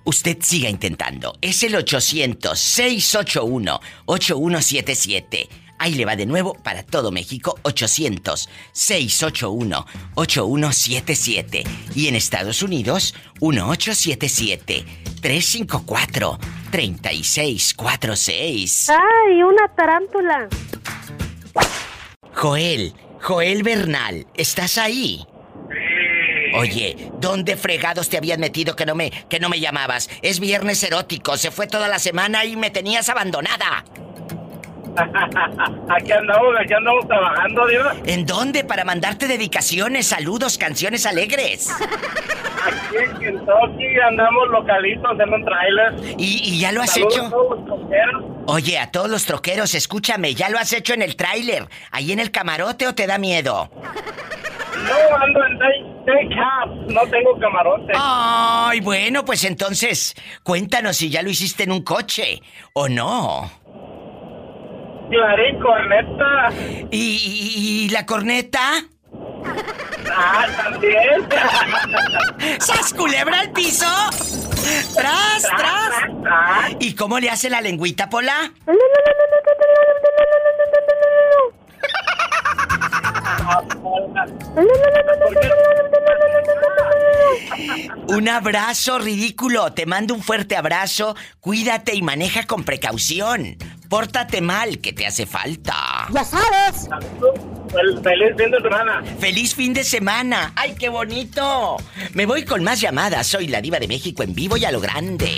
Usted siga intentando. Es el 800-681-8177. Ahí le va de nuevo para todo México. 800-681-8177. Y en Estados Unidos, 1877-354-3646. ¡Ay, una tarántula! Joel Bernal, ¿estás ahí? Oye, ¿dónde fregados te habían metido que no me llamabas? Es viernes erótico, se fue toda la semana y me tenías abandonada. Aquí andamos trabajando, Diva. ¿En dónde? Para mandarte dedicaciones, saludos, canciones alegres. Aquí en Kentucky andamos localitos en un tráiler. ¿Y ya lo has hecho? A todos los troqueros. Oye, a todos los troqueros, escúchame, ¿ya lo has hecho en el tráiler? ¿Ahí en el camarote o te da miedo? No, ando en day camp. No tengo camarote. Ay, bueno, pues entonces, cuéntanos si ya lo hiciste en un coche o no. Clarín, corneta. ¿Y la corneta? Ah, también. ¿Sas culebra al piso? ¡Tras, tras! ¿Y cómo le hace la lengüita, Pola? Un abrazo ridículo. Te mando un fuerte abrazo. Cuídate y maneja con precaución. Pórtate mal, que te hace falta. Ya sabes. Feliz fin de semana. Feliz fin de semana. Ay, qué bonito. Me voy con más llamadas. Soy la Diva de México en vivo y a lo grande.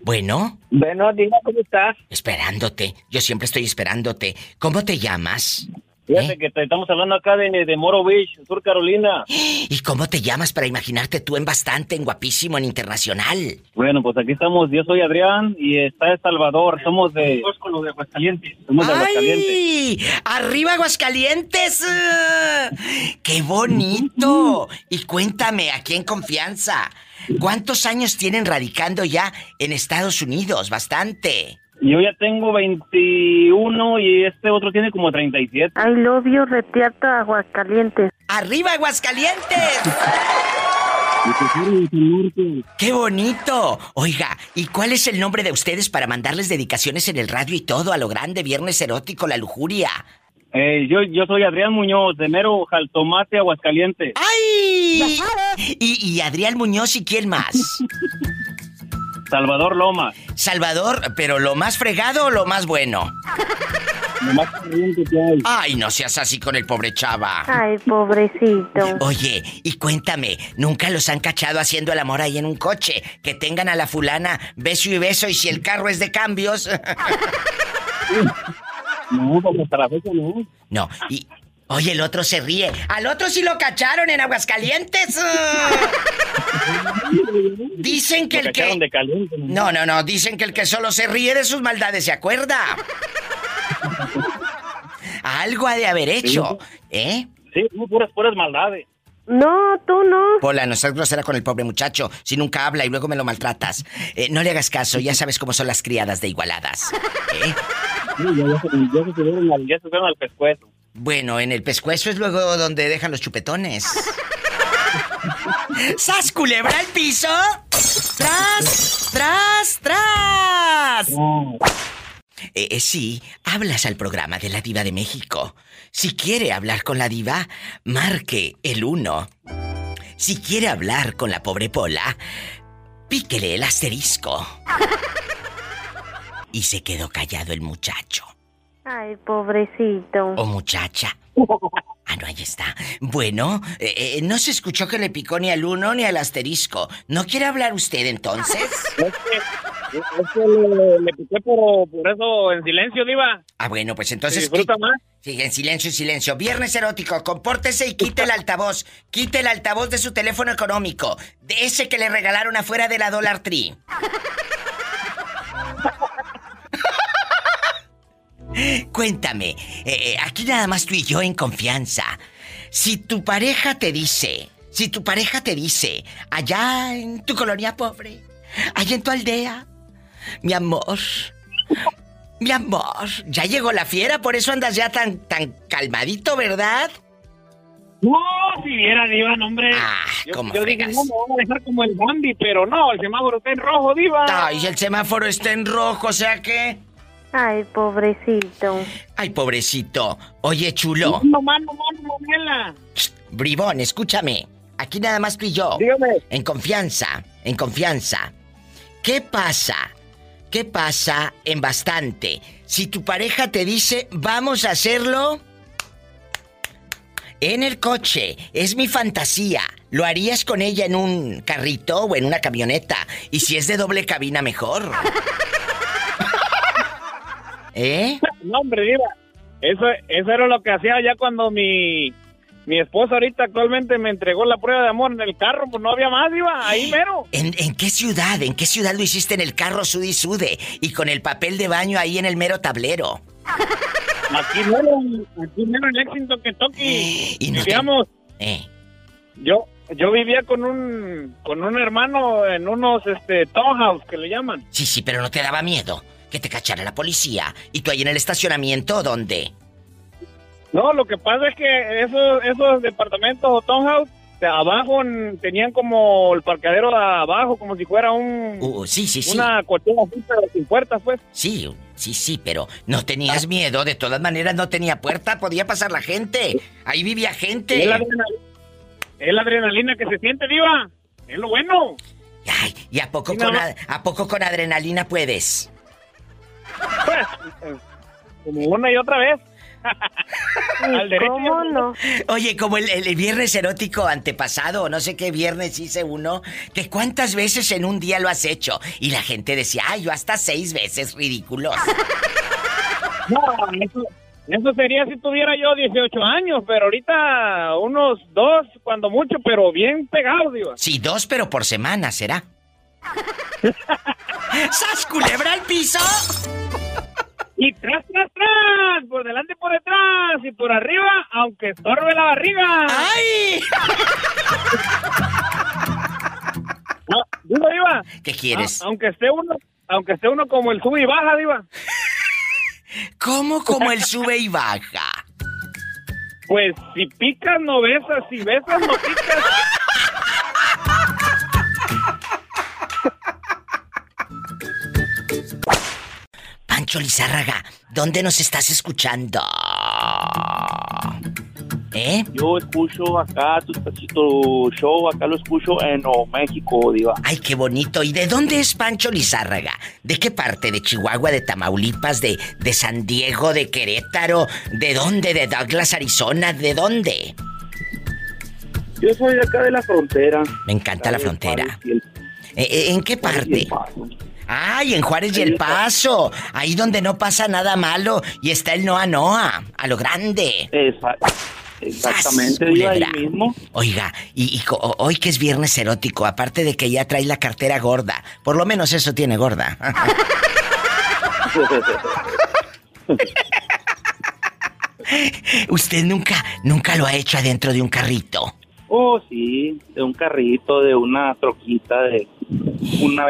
Bueno. Bueno, Diva, ¿cómo estás? Esperándote. Yo siempre estoy esperándote. ¿Cómo te llamas? Fíjate que estamos hablando acá de Moro Beach, Sur Carolina. ¿Y cómo te llamas para imaginarte tú en bastante, en guapísimo, en internacional? Bueno, pues aquí estamos. Yo soy Adrián y está El Salvador. Somos de... Aguascalientes. Somos de Aguascalientes. ¡Ay! ¡Arriba Aguascalientes! ¡Qué bonito! Y cuéntame, aquí en confianza, ¿cuántos años tienen radicando ya en Estados Unidos? Bastante. Yo ya tengo 21 y este otro tiene como 37. I love you, retierto Aguascalientes. ¡Arriba Aguascalientes! ¡Qué bonito! Oiga, ¿y cuál es el nombre de ustedes para mandarles dedicaciones en el radio y todo a lo grande? Viernes erótico, la lujuria. Yo soy Adrián Muñoz, de mero Jaltomate, Aguascalientes. ¡Ay! ¿Y Adrián Muñoz y quién más? Salvador Lomas. Salvador, pero ¿lo más fregado o lo más bueno? Lo más caliente que hay. Ay, no seas así con el pobre chava. Ay, pobrecito. Oye, y cuéntame, ¿nunca los han cachado haciendo el amor ahí en un coche? Que tengan a la fulana beso y beso y si el carro es de cambios... No, como hasta la fecha no. No, y... Oye, el otro se ríe. Al otro sí lo cacharon en Aguascalientes. Dicen que el que... de caliente, ¿no? No. Dicen que el que solo se ríe de sus maldades se acuerda. Algo ha de haber hecho, ¿eh? Sí, puras maldades. No, tú no. Pola, no estás grosera con el pobre muchacho. Si nunca habla y luego me lo maltratas. No le hagas caso, ya sabes cómo son las criadas de Igualadas. Sí, ya se subieron al pescuezo. Bueno, en el pescuezo es luego donde dejan los chupetones. ¡Sas, culebra al piso! ¡Tras, tras, tras! Sí, hablas al programa de La Diva de México. Si quiere hablar con la diva, marque el 1. Si quiere hablar con la pobre Pola, píquele el asterisco. Y se quedó callado el muchacho. Ay, pobrecito. O muchacha. Ah, no, ahí está. Bueno, no se escuchó que le picó ni al 1 ni al asterisco. ¿No quiere hablar usted entonces? Es que le piqué por eso en silencio, diva. Ah, bueno, pues entonces... disfruta más. Sí, en silencio. Viernes erótico, compórtese y quite el altavoz. Quite el altavoz de su teléfono económico. De ese que le regalaron afuera de la Dollar Tree. Cuéntame, aquí nada más tú y yo en confianza. Si tu pareja te dice, allá en tu colonia pobre, allá en tu aldea, mi amor, ya llegó la fiera, por eso andas ya tan calmadito, ¿verdad? No, si viera, diva, no, hombre. Ah, yo dije, no, me voy a dejar como el Bambi, pero no, el semáforo está en rojo, diva. Ay, el semáforo está en rojo, o sea que... Ay, pobrecito. Ay, pobrecito. Oye, chulo. No, bribón, escúchame. Aquí nada más tú y yo. Dígame. En confianza. ¿Qué pasa en bastante? Si tu pareja te dice, vamos a hacerlo en el coche. Es mi fantasía. ¿Lo harías con ella en un carrito o en una camioneta? Y si es de doble cabina, mejor. ¿Eh? No, hombre, mira, eso era lo que hacía ya cuando mi esposa ahorita actualmente me entregó la prueba de amor en el carro, pues no había más, iba, ahí mero. ¿En qué ciudad lo hiciste en el carro sude y con el papel de baño ahí en el mero tablero? Aquí mero en Lexington, Kentucky. Y no digamos, Yo vivía con un hermano en unos townhouse que le llaman. Sí, pero no te daba miedo que te cachara la policía, y tú ahí en el estacionamiento, ¿dónde? No, lo que pasa es que esos departamentos o townhouse, abajo tenían como el parqueadero abajo, como si fuera una cochera sin puertas, pues. Sí, pero no tenías miedo, de todas maneras no tenía puerta, podía pasar la gente, ahí vivía gente. Es la adrenalina que se siente, diva, es lo bueno. Ay, ¿y a poco con adrenalina puedes? Pues, como una y otra vez. Al derecho. ¿Cómo no? Oye, como el viernes erótico antepasado, no sé qué viernes hice uno, que cuántas veces en un día lo has hecho. Y la gente decía, ay, yo hasta 6 veces, ridículos. No, eso sería si tuviera yo 18 años, pero ahorita unos 2, cuando mucho, pero bien pegados, digo. Sí, 2, pero por semana, ¿será? ¡Sas, culebra al piso! Y tras, tras, tras, por delante y por detrás, y por arriba, aunque estorbe la barriga. ¡Ay! No, digo, diva. ¿Qué quieres? Aunque esté uno como el sube y baja, diva. ¿Cómo como el sube y baja? Pues si picas no besas, si besas no picas. Pancho Lizárraga, ¿dónde nos estás escuchando? Yo escucho acá tu show, acá lo escucho en México, diva. Ay, qué bonito. ¿Y de dónde es Pancho Lizárraga? ¿De qué parte? ¿De Chihuahua, de Tamaulipas, de San Diego, de Querétaro? ¿De dónde? ¿De Douglas, Arizona? ¿De dónde? Yo soy de acá de la frontera. Me encanta la frontera. ¿En qué parte? ¡Ay, en Juárez y El Paso! Ahí donde no pasa nada malo y está el Noa Noa, a lo grande. Exactamente, iba ahí mismo. Oiga, y hoy que es viernes erótico, aparte de que ya trae la cartera gorda, por lo menos eso tiene gorda. ¿Usted nunca lo ha hecho adentro de un carrito? Oh, sí, de un carrito, de una troquita, de una...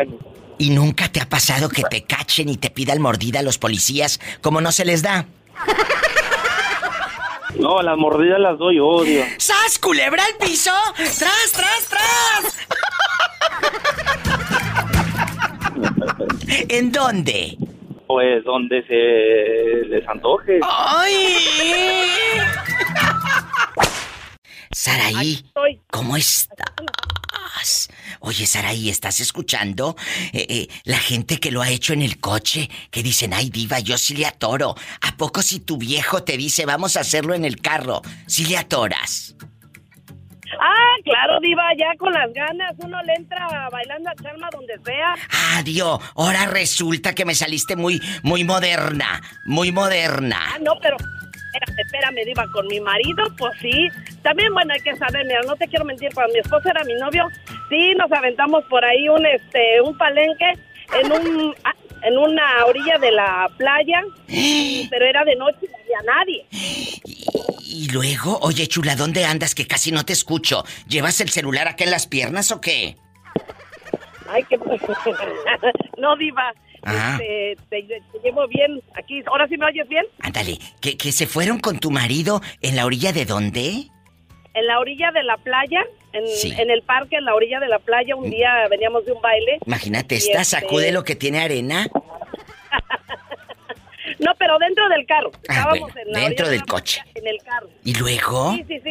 ¿Y nunca te ha pasado que te cachen y te pidan mordida a los policías como no se les da? No, las mordidas las doy, odio. ¡Sas, culebra al piso! ¡Tras, tras, tras! ¿En dónde? Pues donde se les antoje. ¡Ay! Saraí, ¿cómo estás? Oye, Saraí, ¿estás escuchando? La gente que lo ha hecho en el coche, que dicen, ay, diva, yo sí le atoro. ¿A poco si tu viejo te dice, vamos a hacerlo en el carro, sí le atoras? Ah, claro, diva, ya con las ganas uno le entra bailando a charma donde sea. Ah, Dios, ahora resulta que me saliste muy, muy moderna, muy moderna. Ah, no, pero... Espérame, diva, con mi marido, pues sí. También, bueno, hay que saber, mira, no te quiero mentir, cuando mi esposo era mi novio, sí, nos aventamos por ahí un palenque en una orilla de la playa, pero era de noche y no había nadie. Y luego, oye, chula, ¿dónde andas? Que casi no te escucho. ¿Llevas el celular acá en las piernas o qué? Ay, qué... No, diva. Ah. Te llevo bien aquí. ¿Ahora sí me oyes bien? Ándale, que se fueron con tu marido. ¿En la orilla de dónde? En la orilla de la playa. En el parque, en la orilla de la playa. Un día veníamos de un baile. Imagínate, esta sacude lo que tiene arena. No, pero dentro del carro. Estábamos bueno, en la dentro del de la coche playa, en el carro. ¿Y luego? Sí.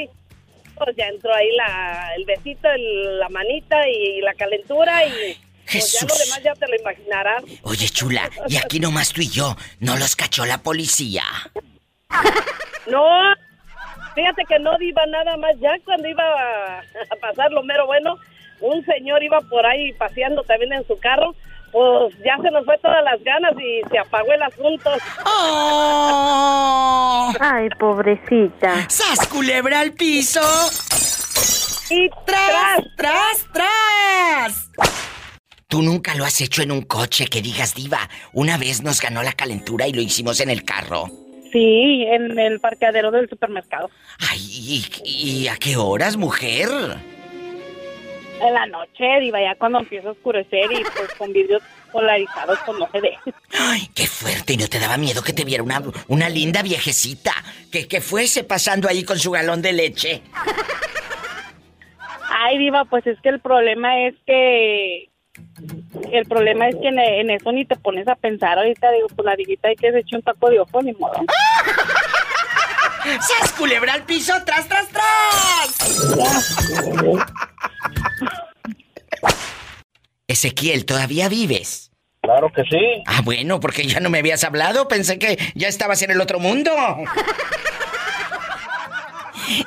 Pues ya entró ahí el besito, la manita y la calentura y... Jesús. Pues ya lo demás ya te lo imaginarás. Oye, chula, y aquí nomás tú y yo, ¿no los cachó la policía? No, fíjate que no, diva, nada más. Ya cuando iba a pasar lo mero bueno, un señor iba por ahí paseando también en su carro. Pues ya se nos fue todas las ganas y se apagó el asunto. Oh. Ay, pobrecita. ¡Sas, culebra al piso! Y tras, tras, tras, tras. Tú nunca lo has hecho en un coche, que digas, diva, una vez nos ganó la calentura y lo hicimos en el carro. Sí, en el parqueadero del supermercado. Ay, ¿y a qué horas, mujer? En la noche, diva, ya cuando empieza a oscurecer y pues con vidrios polarizados, pues no se ve. Ay, qué fuerte, ¿y no te daba miedo que te viera una linda viejecita? Que fuese pasando ahí con su galón de leche. Ay, diva, pues es que el problema es que en eso ni te pones a pensar. Ahorita digo, pues la divita hay que se eche un taco de ojo, ni modo. ¡Sas, culebra al piso! ¡Tras, tras, tras! Ezequiel, ¿todavía vives? Claro que sí. Ah, bueno, porque ya no me habías hablado. Pensé que ya estabas en el otro mundo.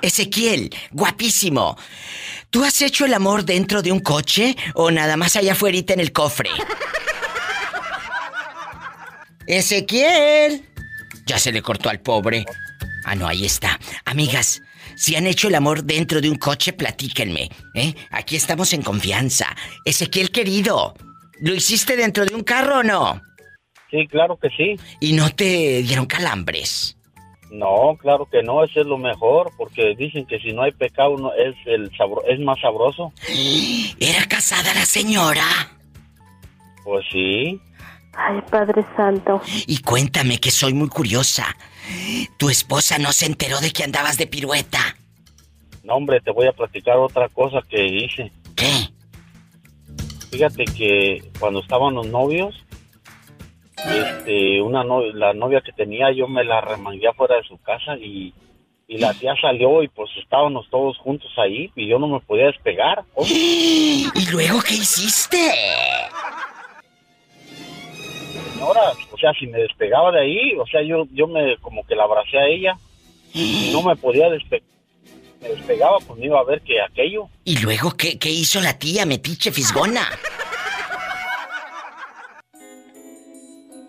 Ezequiel, guapísimo. ¿Tú has hecho el amor dentro de un coche o nada más allá afuera en el cofre? Ezequiel. Ya se le cortó al pobre. Ah, no, ahí está. Amigas, si han hecho el amor dentro de un coche, platíquenme, ¿eh? Aquí estamos en confianza. Ezequiel, querido, ¿lo hiciste dentro de un carro o no? Sí, claro que sí. ¿Y no te dieron calambres? No, claro que no, eso es lo mejor, porque dicen que si no hay pecado no es es más sabroso. ¿Era casada la señora? Pues sí. Ay, Padre Santo. Y cuéntame, que soy muy curiosa. ¿Tu esposa no se enteró de que andabas de pirueta? No, hombre, te voy a platicar otra cosa que hice. ¿Qué? Fíjate que cuando estaban los novios, la novia que tenía, yo me la remangué afuera de su casa y la tía salió y pues estábamos todos juntos ahí y yo no me podía despegar. Oh. ¿Y luego qué hiciste? Señora, o sea, si me despegaba de ahí, o sea, yo me como que la abracé a ella y no me podía despegar. Me despegaba, pues me iba a ver que aquello. ¿Y luego qué hizo la tía metiche fisgona?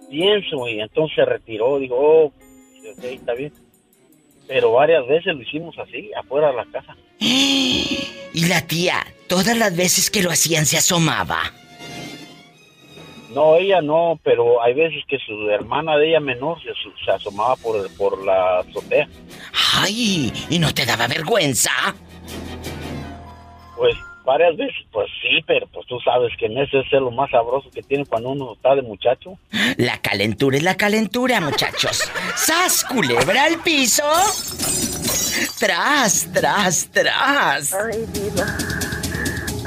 Pienso, y entonces retiró, digo, oh, ok, está bien. Pero varias veces lo hicimos así, afuera de la casa. Y la tía, todas las veces que lo hacían, se asomaba. No, ella no, pero hay veces que su hermana de ella menor se asomaba por la azotea. ¡Ay! ¿Y no te daba vergüenza? Pues varias veces, pues sí, pero pues tú sabes que en ese es lo más sabroso que tiene cuando uno está de muchacho. La calentura es la calentura, muchachos. ¡Sas, culebra al piso! ¡Tras, tras, tras! Ay, diva.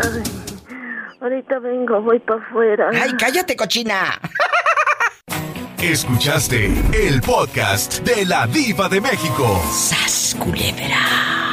Ay. Ahorita vengo, voy para afuera. ¡Ay, cállate, cochina! Escuchaste el podcast de La Diva de México. ¡Sas, culebra!